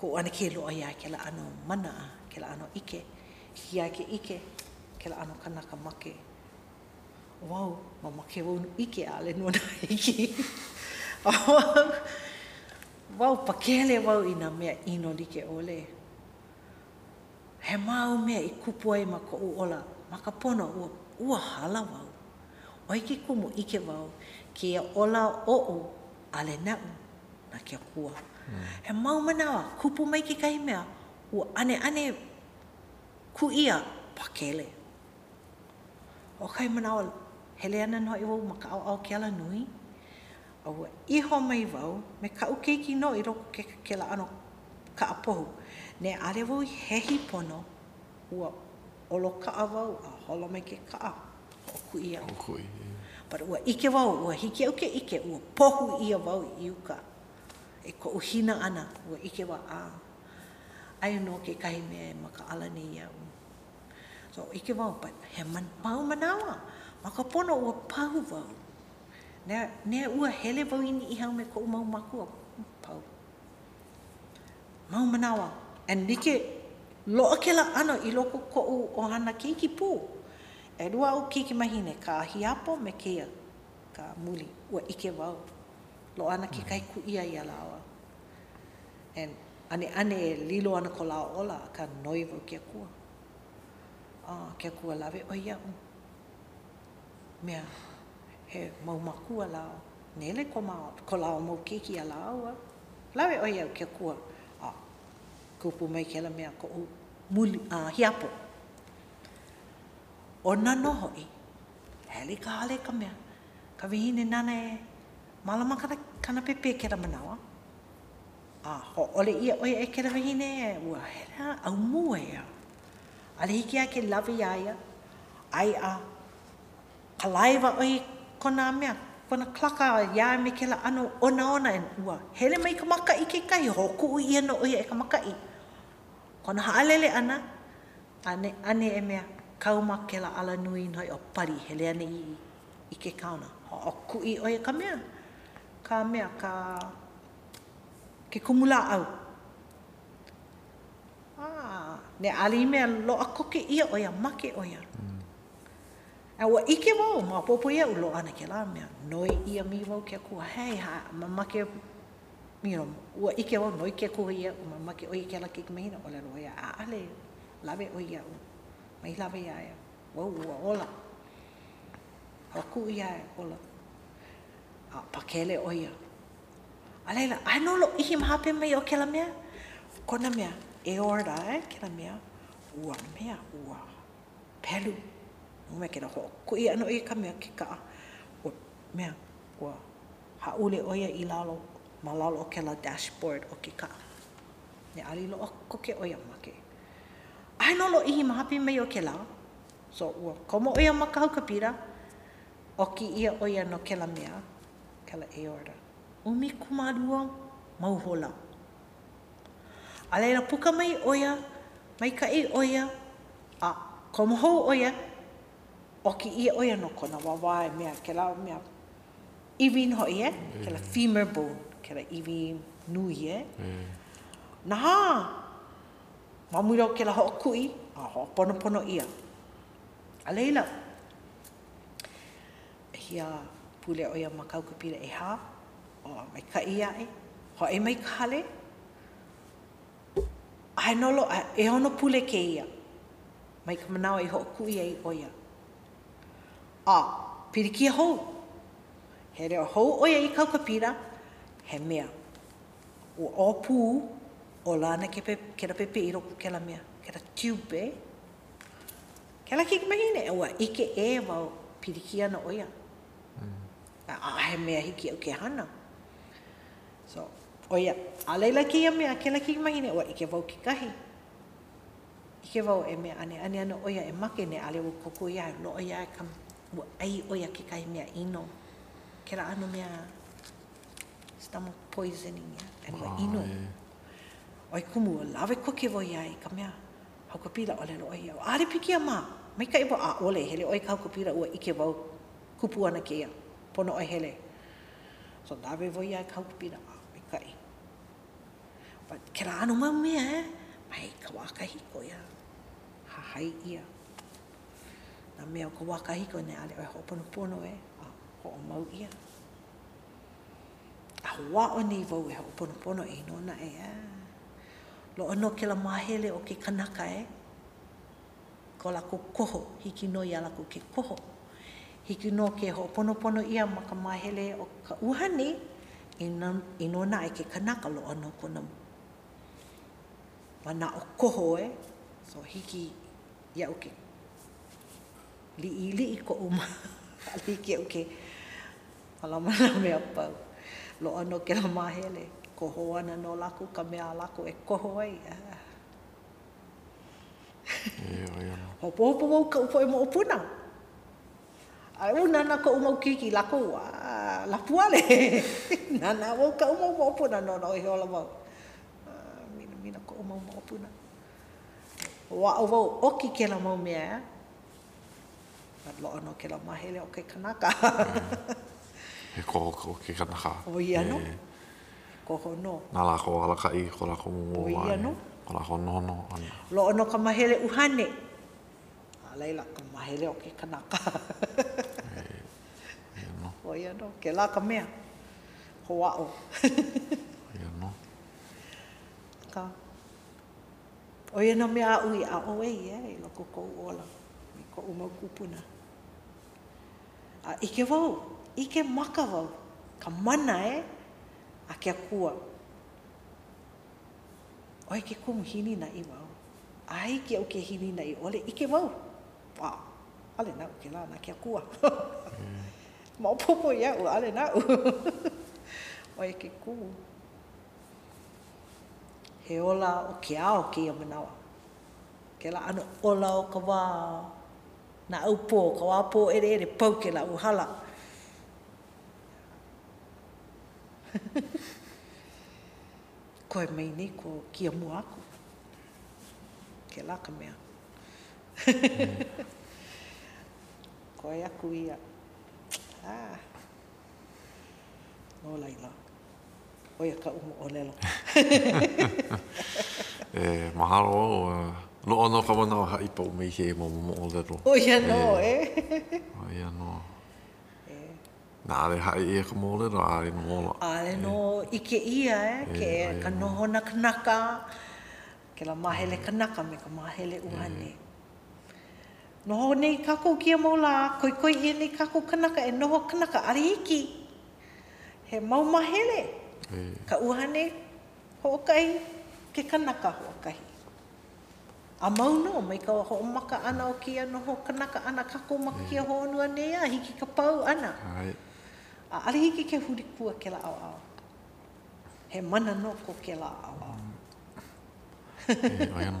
Ko ana ke loa ia ke la ano mana a. Ke la ano ike. Kia ke ike. Kela ano kanaka make. Wow, ma make wonu ike ale no na ike. Wow, pakele wau ina mea ino like ole. He mau mea I kupu ai ma ko ola. Makapona ua hala wau. Oi ki kumu ike wau. Kia ola o'u ale na'u na kia kua. He mau manawa kupu mai ki kai mea. Ua ane ku ia pakele. O kai manawa hele ana no I wau maka au ke ala nui. Au iho mai wau me ka u keiki no I roko ke la ano ka apohu. Ne are wau hehi pono ua olo ka awau a holo mai ke ka a o kui au. But ua ike wau ua hiki au ke ike ua pohu ia wau I uka. E ko uhina ana ua ike wa a. Ai no ke kai me maka ala ni ia u. So ike wau, but he man pau manawa. Makapono ua pau wau. Nea ua hele wau ini I hau me ko umau makua pau. Mau manawa. And nike loa ke la ano I loko ko u ohana keiki pū. E rua u keiki mahine ka hiapo me keia. Ka muli. Ua ike wau. Loa ana ke kai ku ia ia lawa. And ane lilo ana ko lao ola ka noi wau kia kua. Kia kua lawe o ia u. mea he maumakua lao, nele ko lao mau keiki a laua. Lawe oi au ke kua, kupu mai ke la mea ko u muli, hiapo. O nano hoi, heli ka hale ka mea, ka wihine nana e malama kana pepe ke la manawa. Ho ole ia oi e ke la wihine e ua hera au mua ea. Ale hiki a ke lawe iaia, ai a kalaiwa oi kona mea, kona klaka ia me ke la ano ona en ua. Hele mai ka makai ke kai, hoku ia no oi e ka makai. Kona haalele ana, ane e mea, kauma ke la ala nui noi o pari, hele ane i ke kauna. O kui oi e ka mea ka ke kumula au. Ne ali mea loa koke ia oia, make oia. A ua ike wau, ma popo ia u loa ana ke la mea. Noi ia mi wau ke kua, hei ha, ma make, miro, ua ike wau, noi ke kua ia, ma make oia ke la ke kumehina, ole loia, a ale, lawe oia u, mai lawe ia ia, wau ua ola. Haku ia ia, ola. A pakele oia. A leila, anolo ihi mahape mai o ke la mea, kona mea. E ora e ke la mea ua pelu. Nume ke la ho kui ano e ka mea ke kaa. Ua mea ua haule oia i lalo ma lalo o ke la dashboard o ke kaa. Ne ali lo o koke oia make. Aino lo ihi mahapi mei o ke la. So ua komo oia makau kapira o ki ia oia no ke la mea ke la e ora. Umi kumarua mauhola. Alena puka mai oia, mai kai oia, a komohou oia, o ki ia oia no kona wawae mea, ke la mea iwi nho ie, ke la femur bone, ke la iwi nui e. Naha, mamura ke la ho kui, a ho pono ia. Alena, hia pule oia makau kupira e ha, o mai kai ia e, ho e mai kale, ai nolo e ono pule ke ia mai ka manawa i hoku ia i oia a piriki hou he reo hou oia i kaukapira he mea o opu o lana ke ra pepe i roku ke la mea ke ra tube ke la kikmahine ua ike e wau piriki ana oia a he mea hiki au ke hana so oia, aleila kia mea, ke la ki mahine, oa ike wau ki kahi. Ike wau e mea ane ana oia e make ne ale wau koko ia, loa ia e kam, wau ai oia ki kahi mea ino. Ke la ano mea stomach poisoning ia, ane wau ino. Oi kumu, lawe koke wau ia e ka mea, haukapira ole loa ia. Aare piki a maa, maika i wau a ole, hele oi ka haukapira ua ike wau kupu ana ke ia, pono oi hele. So lawe wau ia e ka haukapira a. But ke la anu mamia e, mai ka wakahiko ia, hahai ia. Na mea o ka wakahiko ne ale oe ho'oponopono e, a ho'omau ia. A hoa o nei vau e ho'oponopono e nona e e. Lo ono ke la mahele o ke kanaka e, ko lako koho, hiki no ia lako ke koho. Hiki no ke ho'oponopono ia ma ka mahele o ka uhani, inona e ke kanaka lo ano kona mana o koho e, so hiki ia uke li ko uma, hiki uke alamana mea pau, lo ano ke la mahele, koho ana no laku ka mea laku e koho ai. Hopo wau ka upo e mo opuna. Ai unana ko umau kiki lako wa la puale nana wo ka umau mo puna no he ola mo mina ko umau mo puna wa ovo oki ke la mo mea at lo no ke la mahele o ke kanaka he ko ke kanaka o ia no ko no na la ko ala kai ko la ko mo o ia no ko la ko no lo no ka mahele uhane Laila ka mahele o ke kanaka. O ia no, ke la ka mea. Hoa o. Ia no. Ka. O ia no mea a ui a oe i e, i loko kou ola. I ko umau kupuna. Ike wau, ike maka wau, ka mana e, a kia kua. Oe ke kumuhini na i wau. Ai ke au ke hini na i ole, ike wau. Pā, ale nau ke la na kia kua. Maupopo iau, ale nau. Oe ke kumu. He ola o ke ao ke ia manawa. Ke la ano ola o ka wā. Na au pō, ka wā pō ere ere pau ke la uhala. Koe mai ni ko kia mua aku. Ke la ka mea. Koe aku ia. Ah. No laila. Oia ka umu o lelo. Mahalo o... No ono ka wana hai pa umei he mo mo o lelo. Oia no e. Oia no. Nā re hai e ka mo lelo, are no ola. Are no ike ia e, ke ka nohona kanaka, ke la mahele kanaka me ka mahele uhane. Noho nei kako kia maula, koi koi ia nei kako kanaka e noho kanaka, are hiki. He mau mahele. Ka uhane hoʻokahi ke kanaka hoʻokahi. A mau no, mai ka hoʻomaka ana o kia no ho kanaka ana kako maka kia hoʻonua nei a hiki ka pau ana. A ari hiki ke hurikua ke la au au. He mana no ko ke la au au. Ai no.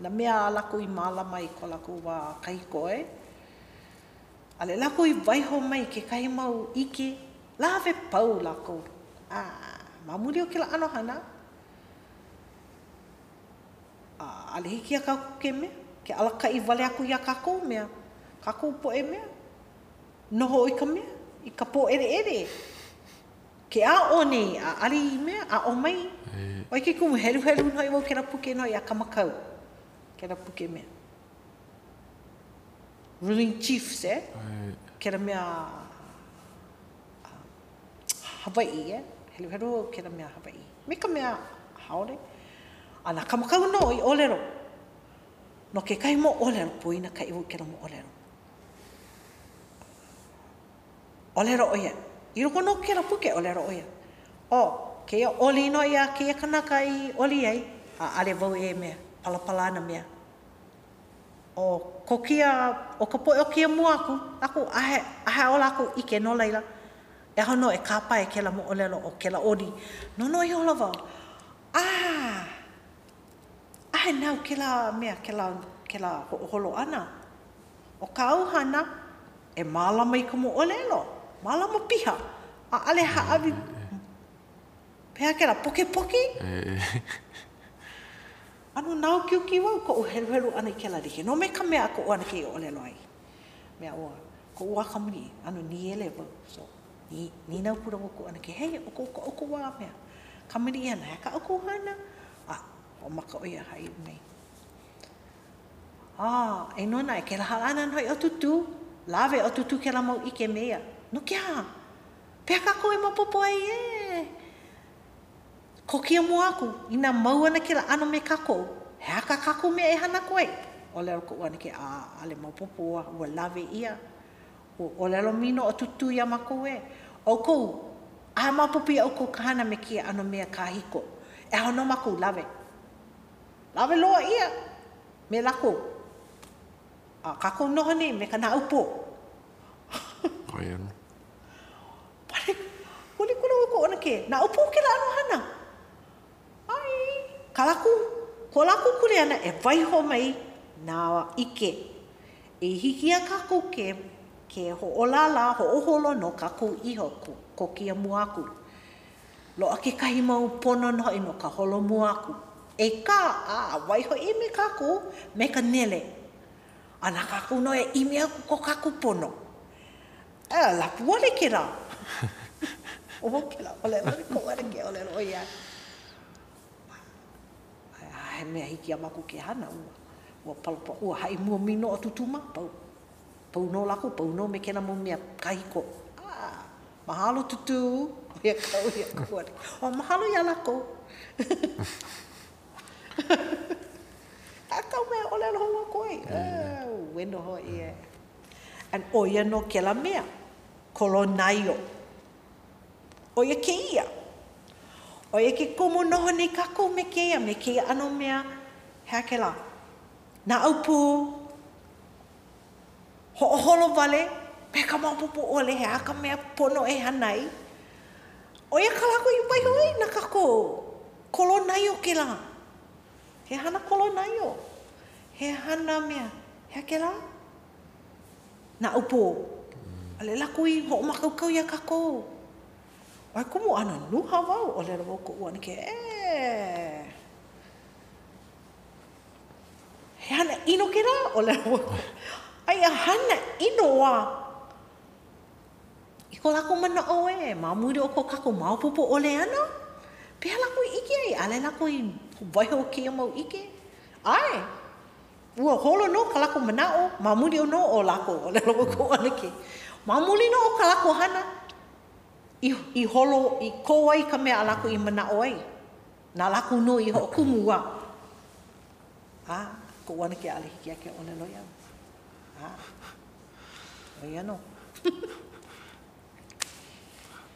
na mea la ko i mala mai ko la ko wa kahi ko e. Ale lako i waiho mai ke kai mau ike, lawe pau lako. Ah, mamuri o ke la anohana. Ah, ale hiki a kako ke mea, ke alaka i wale aku i a kakou mea. Kakou po e mea, noho i ka mea, i ka po ere ere. Ke a o nei, a ali i mea, a o mai. Oi ke kumu helu helu noi wau ke na puke noi a kamakau. Ke na puke mea. Ruling chiefs eh kera mea Hawaii eh helu helu kera mea Hawaii me ka mea haore ana kamakau no i olero no ke kai mo olero poina kai o kera mo olero olero oia i roko no kera puke olero oia o ke ia oli no ia ke ia kanaka i oli ai a ale vau e mea palapalana mea o ko kia o ka poe o kia mua aku, aku aha ola aku ike no laila. E hono e kapa e ke la moʻolelo o ke la odi. No no i hola wau. Ah, ahe nau ke la mea ke la holo ana. O ka auhana e mālama i ka moʻolelo, mālama piha. A ale haawi pea ke la pokepoki. Anu nau kiuki wau ko helu helu ana ke la dike. No me ka mea ko ana ke ole loi. Mea o ko wa kamri anu ni ele wau. So ni nau pura ko ana ke hei o ko wa mea. Kamri ana ka o ko hana. Ah, o maka o ia hai nei. Ah, e nona ke la hana no o tutu. Lave o tutu ke la mau ike mea. No kia. Pea ka ko e mapopo ai e. Ko kia mo aku, ina mau ana ke la ano me kako, he aka kako me e hana koe. O lero ko ana ke a ale maupopo ua lave ia. O lero mino o tutu ia makoe. O kou, a maupopo ia o kou kahana me kia ano mea kahiko. E hono makou lave. Lave loa ia, me lako. A kako noho nei me kana aupo. Koe ano. Pare, kule kule wako ana ke, na aupo ke la ano hana. Kalaku, ko laku kule ana e waiho mai nā ike. E hiki a kakou ke hoʻolala, hoʻoholo no kakou iho ko kia mua aku. Loa ke kahi mau pono noi no ka holo mua aku. E ka a waiho i me kakou me ka nele. Ana kakou no e imi aku ko kakou pono. لا ولا كده وكلا ولا لكو ولا كي ولا لويا هما هيك يا ماكو كي هانا وبالبو وهاي مو مينو توتوما بونو لاكو بونو مكنا مو ميا كايكو mahalo tutu ya kau ya kuat oh mahalo ya lako akau me oleh lho koi wendo ho ie and oia no kela mea kolonaio oia ke ia oia ke komo noho nei kako me keia ano mea hea ke la na aupu ho'oholo vale peka mapupu ole hea ka mea pono e hanai oia ka lako i pai hoi na kako kolonaio ke la he hana kolonaio he hana mea hea ke la na upo ale lakui ho makau ya kako ai komo ana lu hawa ole ro ko one ke he hana ino ke la ole ro ai hana ino wa iko lako mana oe mamuri o ko kako maupopo ole ana pe lako ike ai ale lako i vai o ke mau ike ai ua holo no kalako manao mamuli no o lako o le loko ko ana ke mamuli no o kalako hana i holo i ko ai ka mea lako i manao ai na lako no i ho kumua a ko ana ke ale hiki ake ona loia a oia no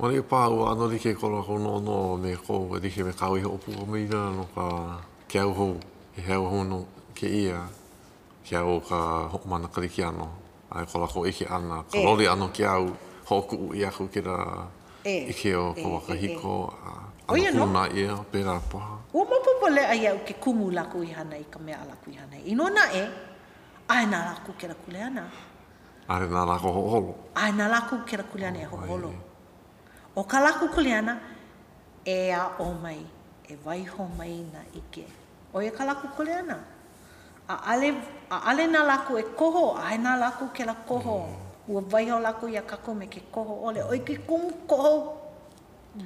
Mani pa ua ano dike kolako no no me ko dike me kaui ho pu me ina no ka ke au ho e au ho no ke ia Kia o ka ho'omana kariki ano, ai ko lako eke ana, ka loli ano kia au ho'oku'u i aku ke ra eke o ka wakahiko, anakuna ia, pera paha. Ua mapopo lea ia uke kumu lako i hana i ka mea lako i hana. Inona e, ae nā lako ke ra kuleana. Ae nā lako ho'olo. Ae nā lako ke ra kuleana e ho'olo. O ka lako kuleana, e a o mai, e waiho mai na ike. O e ka lako kuleana. A ale na laku e koho, ae na laku ke la koho. Ua waiho laku ia kako me ke koho ole. Oi ki kumu koho,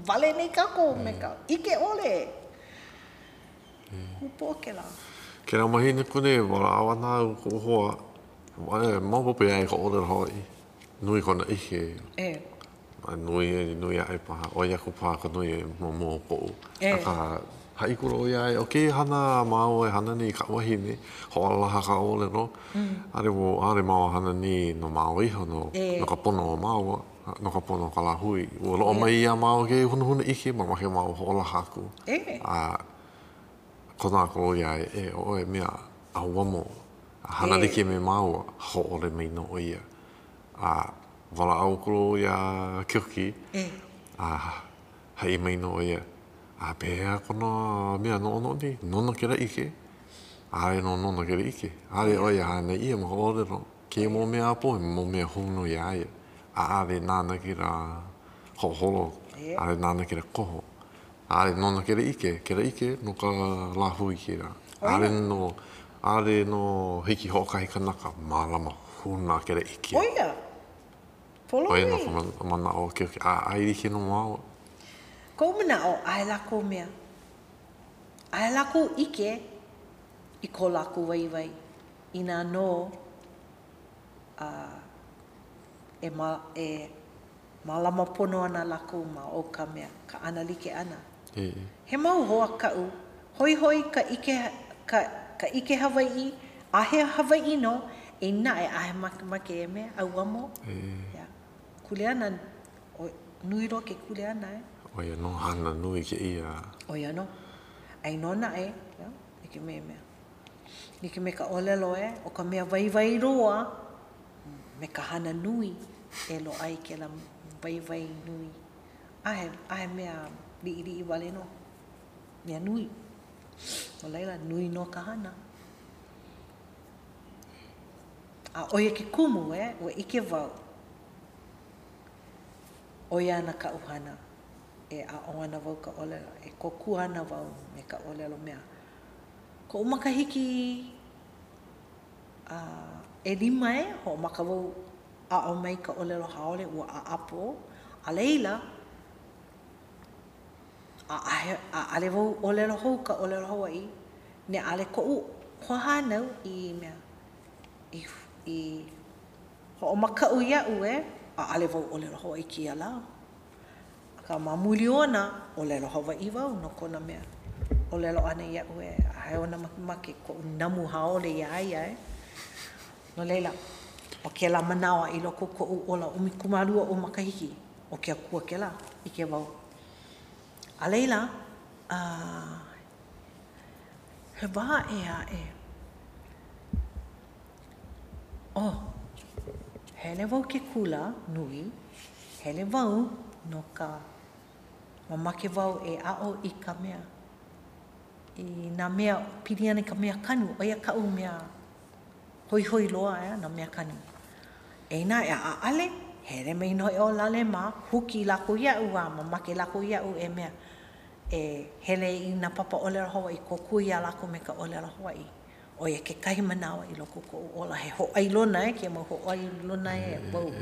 vale nei kako me ka. Ike ole. Upo ke la. Ke na mahine kune, wala awana au kohoa. Wane maupope ai ka ole hoi. Nui kona ike. Nui ai paha. Oi aku paha ka nui e momo ko'u. Aka hai kuro ia oke hana mau hana ni kawahi ni hola ha ka ole no are wo are mau hana ni no mau iho no no kapono mau no kapono kala hui wo lo mai ia mau ke hun iki mau ke mau hola ha ku a kona ko ia e o e mea awamo hana de ke me mau ho ole me no ia a wala au kuro ia kirki a hai me no ia A pea kono mea no di, nono kera ike. Ae no nono kera ike. Ae oia hane ia ma hoorero. Ke mo mea apo, mo mea hono ia aia. A ae nana kera hoholo, ae nana kera koho. Ae nono kera ike no ka lahui kera. Ae no hiki hokahi kanaka, malama huna kera ike. Oia? Polo e? Oia no ka mana o keo ke ae ike no mau. Ko mana o ai lako mea. Ai lako ike i ko lako waiwai. Ina no e malama pono ana lako ma o ka mea. Ka ana like ana. He mau hoa ka'u. Hoi hoi ka ike Hawaii. Ahe Hawaii no. E na e ahe make e mea. Au amo. Kuleana. Nuiro ke kuleana e. Oia no hana nui ke ia. Oia no. Ai nona e. Nike me mea. Nike me ka olelo e. O ka mea waiwai roa. Me ka hana nui. E lo ai ke la waiwai nui. Ahe mea li i wale no. Mea nui. O leila nui no ka hana. A oia ke kumu e. Ua ike vau. Oia na ka uhana. E aoana wau ka olelo, e kokuana wau me ka olelo mea. Ko umakahiki e lima e, ho umaka wau a o mai ka olelo haole ua a apo, a leila, a ale vau olelo hou ka olelo Hawaii, ne ale ko u hohanau I mea, I ho o makau iau e, a ale vau olelo Hawaii ki ala. Ka mamuli ona, olelo Hawaii vau no kona mea, olelo ana iau e, a hei ona makimaki ko namu haole ia ia e. No leila, o ke la manawa I loko ko u ola umi kumalua o makahiki, o ke akua ke la, I ke vau. A leila, he waha e a e. Oh, hele vau ke kula nui, hele vau no ka mamake vau e ao I ka mea. I na mea pili ane ka mea kanu, oia ka u mea. Hoi hoi loa ea na mea kanu. Eina ea aale, here mei noi o lale ma, huki lako iau a mamake lako iau e mea. E hele I na papa olera Hawaii, ko kuia lako me ka olera Hawaii. Oia ke kahi manawa I loko ko u ola. He hoai lona e, kia mau hoai lona e wau.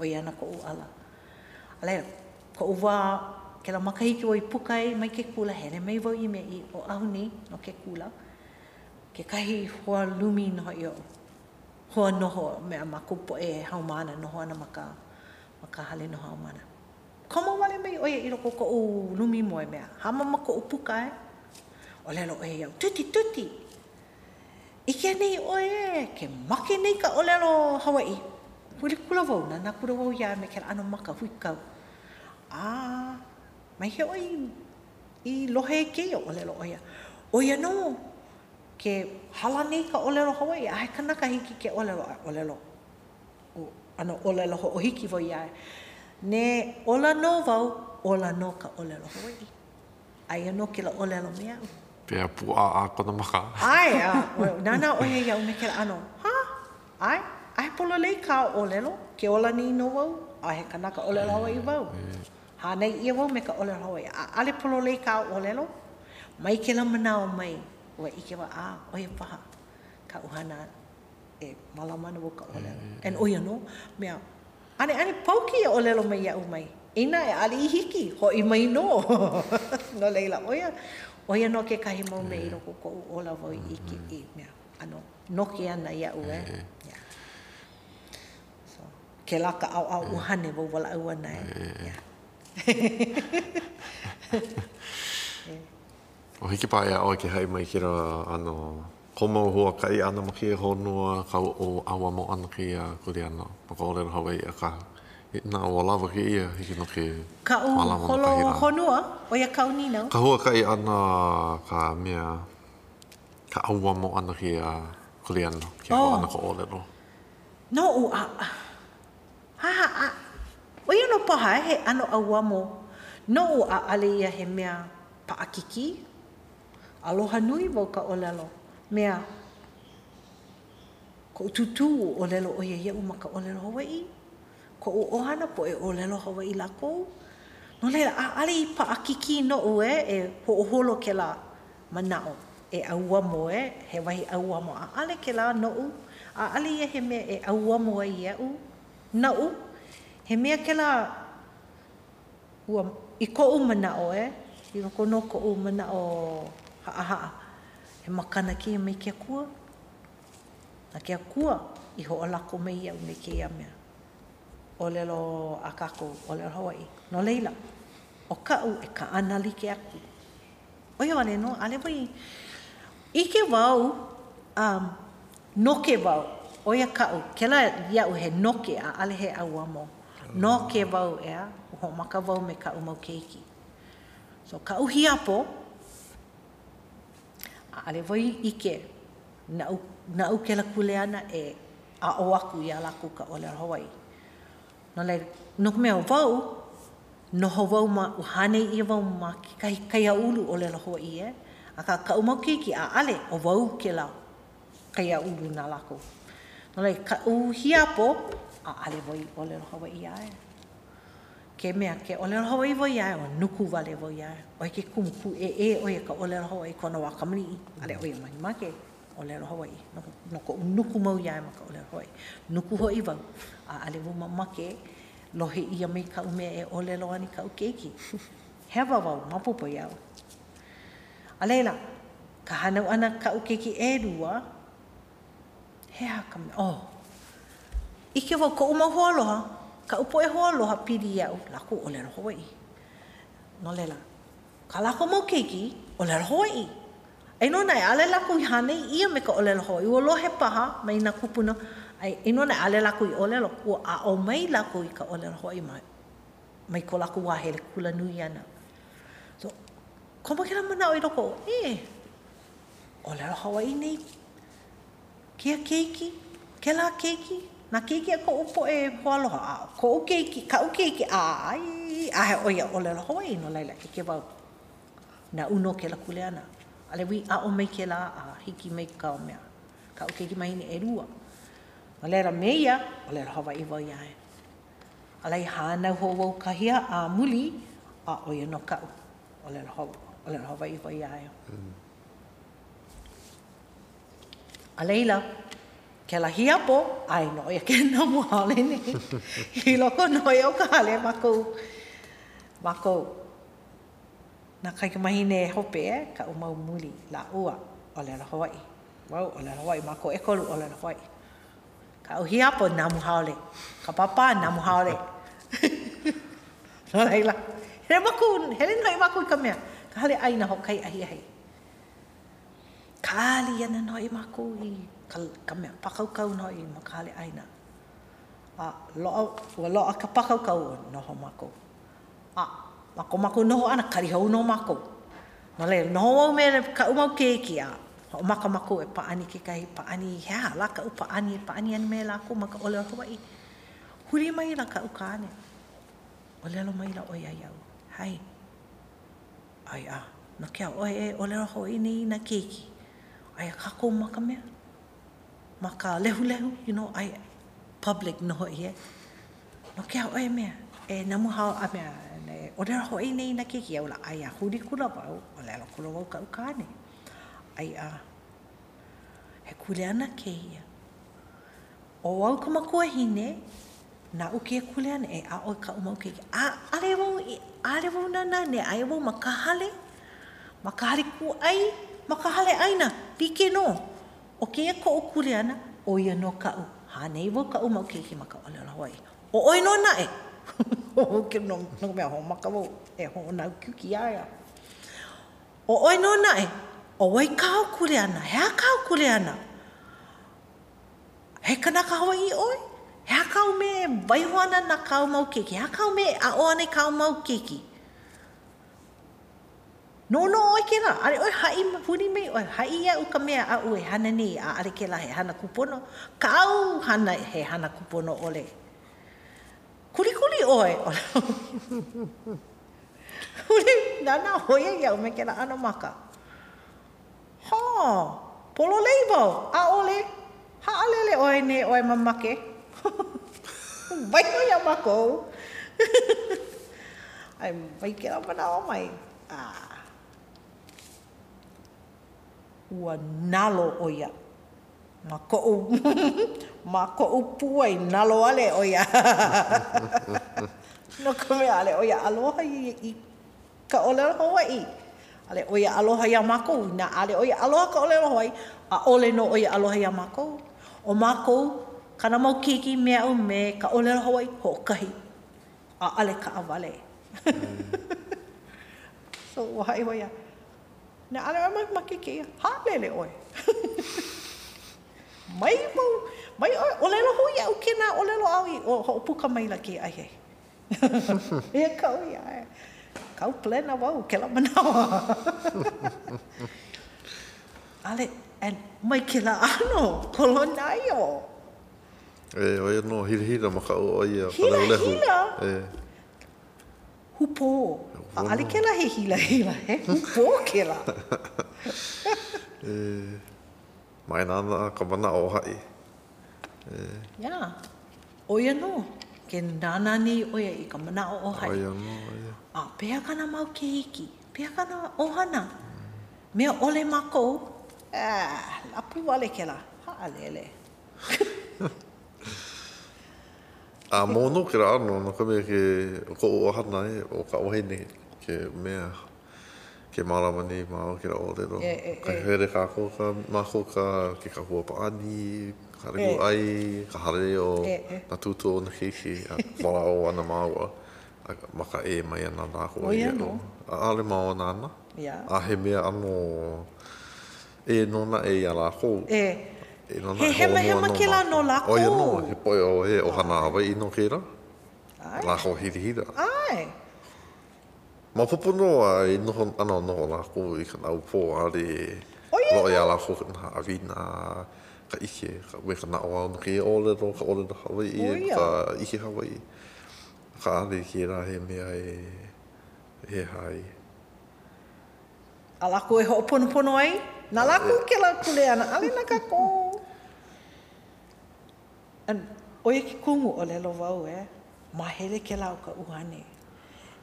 Oia na ko u ala. Alea, ko u wā, ke la makahiki o I puka e, mai ke kula, here mei wau I mea I o ahuni no ke kula. Ke kahi hoa lumi no I o. Hoa noho mea makupo e haumana, noho ana makahale no haumana. Komo wale mei oia I loko ko u lumi moe mea. Hamama ko u puka e. O lelo oia iau, tuti tuti. Ike nei oe, ke make nei ka o lelo Hawaii. Huli kula wau na, na kura wau ia me ke ano maka hui kau. Ah, mai he oi I lohe ke o lelo oia. Oia no. Ke hala nei ka olelo Hawaii, ahe kanaka hiki ke olelo. Ano olelo ho hiki voi ae. Ne ola no vau, ola no ka olelo Hawaii. Aia no ke la olelo mea. Pea pu a kona maka. Ai, nana oia iau me ke ano. Ha? Ai, ahe polo lei ka olelo, ke ola ni no vau, ahe kanaka olelo Hawaii vau. Ha nei ia vau me ka olelo Hawaii. A ale polo lei ka olelo, mai ke la manao mai. Wa ike wa a oia paha ka uhana e malamana wo ka olelo. And oia no, mea, ane pauki e olelo mai iau mai. Eina e ali I hiki, ho I mai no. No leila, oia no ke kahi mau mei roko ko u ola voi ike I mea. Ano, no ke ana iau e. So, ke la ka au uhane wo wala au ana e. O hiki pā ea oe ke hei mai ki rā ano komo hua kai ana maki e honua kau o awa mo ana ki a kuri ana paka olera Hawaii a kaha. Nā o lawa ki ia hiki no ki malama no kahira. Ka o honua? Oia kau ninau? Ka hua kai ana ka mea ka awa mo ana ki a kuri ana ki a ana ka olero. No o a. Ha. Oia no paha he ano awa mo. No o a ale ia he mea paakiki. Aloha nui wau ka olelo. Mea, ko tutu olelo oia iau ma ka olelo Hawaii. Ko o ohana po e olelo Hawaii lako. No leila, ale I paakiki no ue e ho'oholo ke la manao. E aua mo e, he wahi aua mo. A ale ke la no u. A ale ia he mea e aua mo e iau. Na u. He mea ke la ua, I ko u manao e. I loko no ko u manao haa, he makana kia mei kia kua. Na kia kua, I hoa lako mei iau mei kia mea. O lelo a kako, o lelo Hawaii. No leila, o kau e ka anali ke aku. Oia wale no, ale wai. Ike wau, noke wau, oia kau. Kela iau he noke a ale he aua mo. Noke wau ea, ho maka wau me kau mau keiki. So kau hiapo, ale voi ike na u ke la kuleana e a o aku ia laku ka olera Hawaii. No le no mea vau no ho vau ma uhane I vau ma ki kai aulu olera Hawaii e a ka ka mau kiki a ale o vau ke la kai aulu na laku. No le ka u hiapo a ale voi olera Hawaii ai. Ke mea ke olera Hawaii voi ae o nuku wale voi ae. Oe ke kumuku e oe ka olera Hawaii kono wakamani. Ale oe mai make. ole Hawaii no ko nuku mau ia ma ka ole Hawaii nuku hoi va a ale mama ke lohe ia me ka ume e ole loa ni ka ukeki heva va mapopo ia alaila ka hanau ana ka ukeki e rua hea ka oh ike va ko uma ho aloha ka upo e ho aloha pili ia laku ole Hawaii no lela kala ko mo keki ole Hawaii Ainona e ale laku hanei ia me ka olelo hoi. Ua lohe paha mai na kupuna. Ainona e ale laku I olelo. Ua a o mai laku I ka olelo hoi mai. Mai ko laku wahele kula nui ana. So, koma kena mana oi loko. Olelo Hawaii nei. Kia keiki. Kela keiki. Na keiki a ko upo e hoaloha a. Ko ukeiki. Ka ukeiki a. Ai. Ahe oia olelo Hawaii no laila ke wau. Na uno ke la kule ana. Ale wi a o me ke la a hiki me ka o mea. Ka o keki mai ni e rua. O lera meia, o lera hawa iwa iae. Alei hānau ho wau kahia a muli a oia no kau. O lera hawa iwa iae. Aleila, ke la hiapo, ai no ia ke na muhale ne. Hi loko no ia o ka hale makou. Makou. Na kaikamahine hope e ka umau muli la ua o lera Hawaii. Wau o lera Hawaii, mako e kolu o lera Hawaii. Ka uhiapo na muhaole, ka papa na muhaole. No laila, hele maku, hele no I maku I ka mea, ka hale aina hokai ahi ahi. Ka ali ana no I maku I ka mea, pakaukau no I ma ka hale aina. A loa ka pakaukau no ho maku. A Mako mako noho ana karihau no mako. No le noho wau me ka umau keiki a. O maka mako e paani ke kai paani hea la ka upaani e paani ane me lako maka oleo Hawaii. Huri mai la ka uka ane. Olelo mai la oia iau. Hai. Ai a. No kia oe e oleo Hawaii nei na keiki. Ai a kako maka mea. Maka lehu lehu. You know ai public noho I e. No kia oe mea. E namu hao a mea. O lera hoi nei na kiki au la ai a huri kula wau o lera kula wau ka ukane. Ai a he kule ana ke ia. O wau ka makua hine na uke kule ana e a oi ka umau keiki. Ale wau nana ne ai wau makahale. Makahale ku ai. Makahale aina. Pike no. O ke ko o kule ana o ia no ka u. Hanei wau ka umau keiki maka o lera hoi. O oi no na e. O ke no me ho makavo e ho na kuki ia o oi no na e o wai ka kule ana he ka kule ana he kana ka hoi oi he ka me vai ho ana na ka mau kiki he ka me a o ana ka mau kiki no oi ke na are oi hai puni me oi hai ia u ka me a oi hanani a are ke la he hana kupono ka au hana he hana kupono ole Kuli oe ola. Kuli nana hoia iau me kena ano maka. Ha, polo leibo, a ole, ha alele oe ne oe mamake. Baiko ia mako. Ai baikera mana o mai. Ua nalo oia. Mako u puai nalo ale oia. No kome ale oia aloha I ka olelo Hawaii. Ale oia aloha ia mako na ale oia aloha ka olelo Hawaii. A ole no oia aloha ia mako. O mako kana mau kiki mea me ka olelo Hawaii hokahi. A ale ka awale. So wahai waya. Na ale ama makiki ha lele oi. Mai olelo hoi au ke nā olelo au I o ho'opuka mai la ke ai hei. E kau ia. Kau plena wau ke la manawa. Ale, and mai ke la ano, kolona io. E, oia no hirihira maka o oia. Hirihira? Hupo. Ale ke la he hila he. Hupo ke la. E... Mai nana ka mana o hai. Ya. Oia no. Ke nana ni oia I ka mana o hai. Oia no, oia. A pea kana mau ke hiki. Pea kana ohana. Mea ole mako. L'approvale che là. Alele. Amono che arno no come che o hanai o ka ohine che mea che malamani ma che o de do. Che vede ka ko ma ko ka che ka ho pa ani karu ai kare o natuto no hihi mala o ana mawa maka e mai ana na ko. Ale ma ona ana. Ya. Aheme ano e nona e ala ko. E He hema ke la no lako. O ia no, he poe o he o hana awa I no keira. Lako hirihira. Ai. Ma poponoa I noho ana noho lako I ka nau po ari loa ia lako na awina ka ike. Ka ue ka na oa no ke olero ka olero Hawaii ka ike Hawaii. Ka ari keira he mea he hai. A lako e ho'oponopono ai? Na lako ke la kuleana ale na ka ko. And oia ki kumu o lelo wau e, mahele ke lau ka uhane.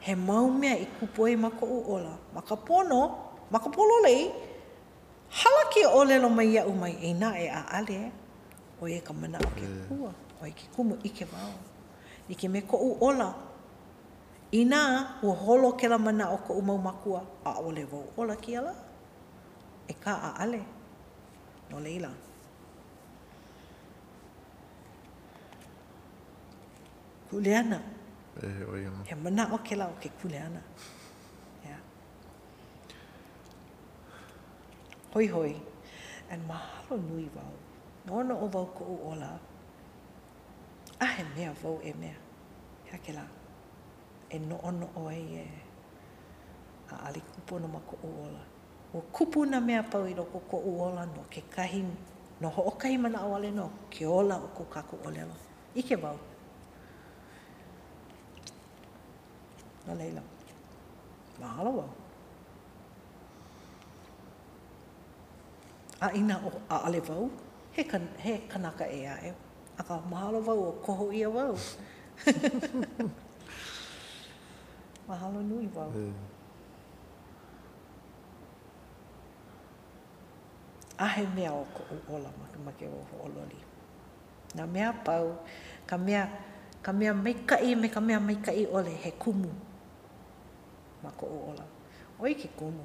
He mau mea I kupoe maka uola, maka pono, maka pololei, hala ki o lelo mai au mai e na e a ale, oia ka mana o ke kua, oia ki kumu ike wau. Nike me ko uola, ina ua holo ke la mana o ka umau makua, a ole wau ola ki ala, e ka a ale, no leila. Kuleana. He mana o ke la o ke kuleana. Yeah. Hoi hoi. And mahalo nui wau. Nona o wau ko uola. A he mea wau e mea. Hea ke la. E no ono o ei e. A ali kupuna ma ko uola. O kupuna mea pau I loko ko uola no ke kahi. No ho'okahi mana awale no. Ke ola o ko kako olelo. Ike wau. No leila. Mahalo wau. A ina o aale wau, he kanaka e ae. A ka mahalo wau o koho ia wau. Mahalo nui wau. A he mea o ko'ola make o ho'ololi. Nā mea pau, ka mea maikai me ka mea maikai ole he kumu. Ma ko oola. Oi ki kumu.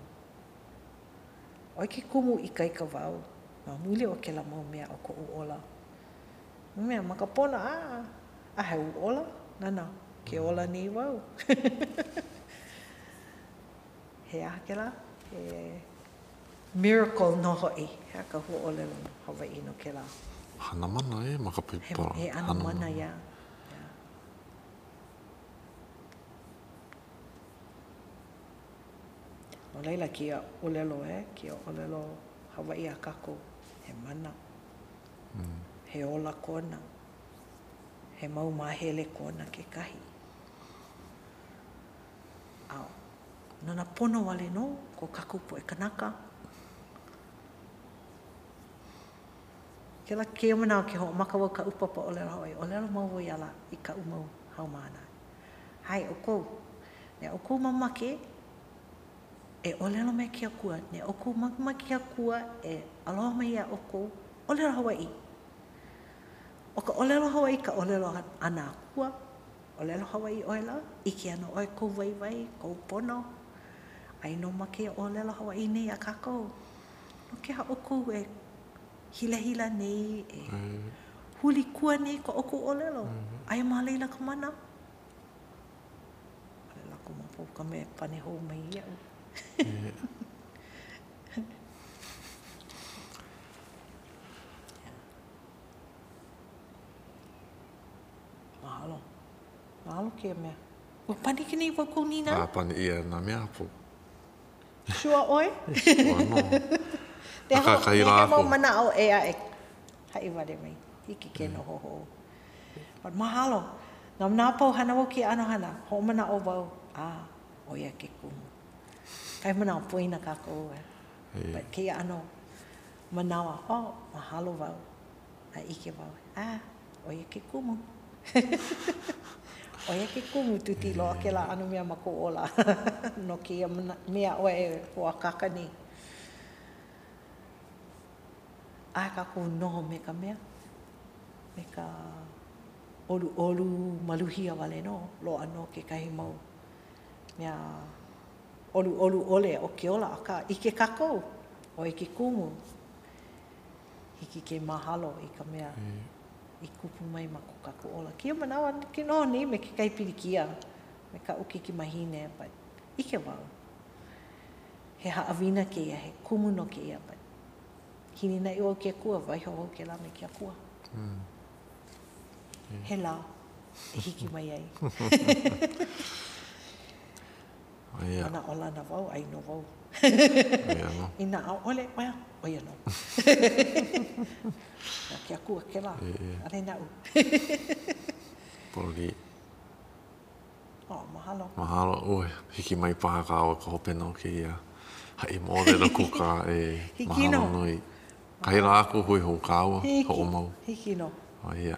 Oi ki kumu I kai ka wau. Ma muli o ke la mau mea o ko oola. Mea makapona a he oola. Nana, ke ola ni wau. He aha ke la. Miracle no hoi. Hea ka hu ole lo Hawaii no ke la. Hana mana e makapipara. He ana mana ia. O leila kia olelo e, kia olelo Hawaii a kako, he mana, he ola kona, he mau mahele kona ke kahi. Au, nana pono wale no, ko kakupo e kanaka. Ke la kia manao ki ho makawa ka upapa olelo hoi, olelo mau woi ala I ka umau hau mana. Hai o kou, ne o kou mamake, E olelo me kia kua, ne oku makuma kia kua e aloha mai a oku, olelo Hawaii. O ka olelo Hawaii ka olelo ana kua, olelo Hawaii oela, iki ana oe kou waiwai, kou pono. Ai no make olelo Hawaii nei a kakou. No ke ha oku e hila hila nei, e huli kua nei ka oku olelo. Ai ma leila ka mana. Olelo ko mapu ka me panehou mai iau. Mahalo. Mahalo kia mea. Ua pani ki nei wakou nina? A pani ia na mea hapu. Sua oi? Sua no. A kakai la hapu. Nea mau mana au ea e hai wale mai. Hiki ke no hoho. But mahalo. Ngam nā pau hana wau ki anohana. Ho mana au wau. Ah, oia ke kumu. Kai manao poina kākou e. But kia ano manawa, oh, mahalo wau. A ike wau. Ah, oia ke kumu. Oia ke kumu tuti loa ke la anu mea mako ola. No kia mea oe o a kaka ni. aka ko noho me ka mea, me ka olu olu maluhia wale no, loa no ke kahi mau. Mea olu olu ole o ke ola aka ike kakou, o ike kumu, hiki ke mahalo I ka mea, I kupu mai mako kakou ola. Kia manawa ke noho ni me ke kai pirikia, me ka uki ki mahine, but ike wau. He haawina ke ia, he kumu no ke ia, but kini na iwa ke kua, waiho wau ke la me kia kua. He lao, e hiki mai ai. Ana ola na wau, ai no wau. I na au ole, oia, oia no. Na kia kua ke la, are na u. Poli. Oh, mahalo. Mahalo, oi, hiki mai paha ka awa ka hope no ke ia. Hai mōrero ko ka e mahalo nui. Kai rā aku hui hou kāua, hou mau. Hiki no. O ia.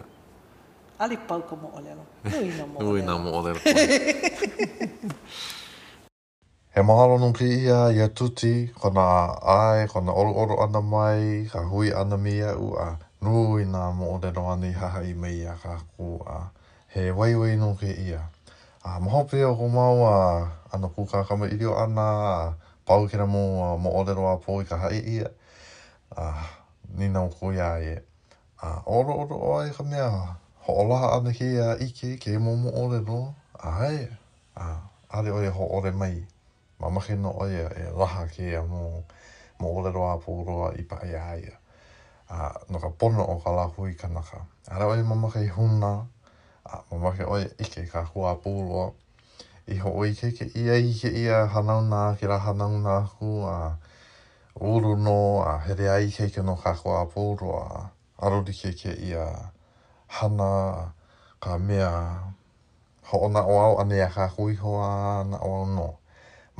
Ali pau ka mōrero. Nui nā mōrero. He mahalo nō ki ia tuti, kona ai, kona oro ana mai, ka hui ana mea ua. Nui nā mōrero ane haha I mei a ka kua. He waiwai nō ki ia. Mahopea ko maua, ana kuka kama irio ana, pau kira mo mo'olero a po I ka hae ia. Nina o ko ia e. Oro oa e ka mea. Ho'olaha ana ke ia ike ke mo mo'olero. Ae. Are oe ho'ore mai. Mamake no oe e raha ke ia mo mo'olero a po roa I pae a ia. No ka pono o ka lahui kanaka. Are oe mamake huna. Mamake oe ike ka hua po roa. I ho'oi ke ia hanau nā, ki ra hanau nā ku, uru no, here ai keike no kākua apuru, aruri keike ia hana, ka mea, ho'o na o au anea kākui hoa na o au no.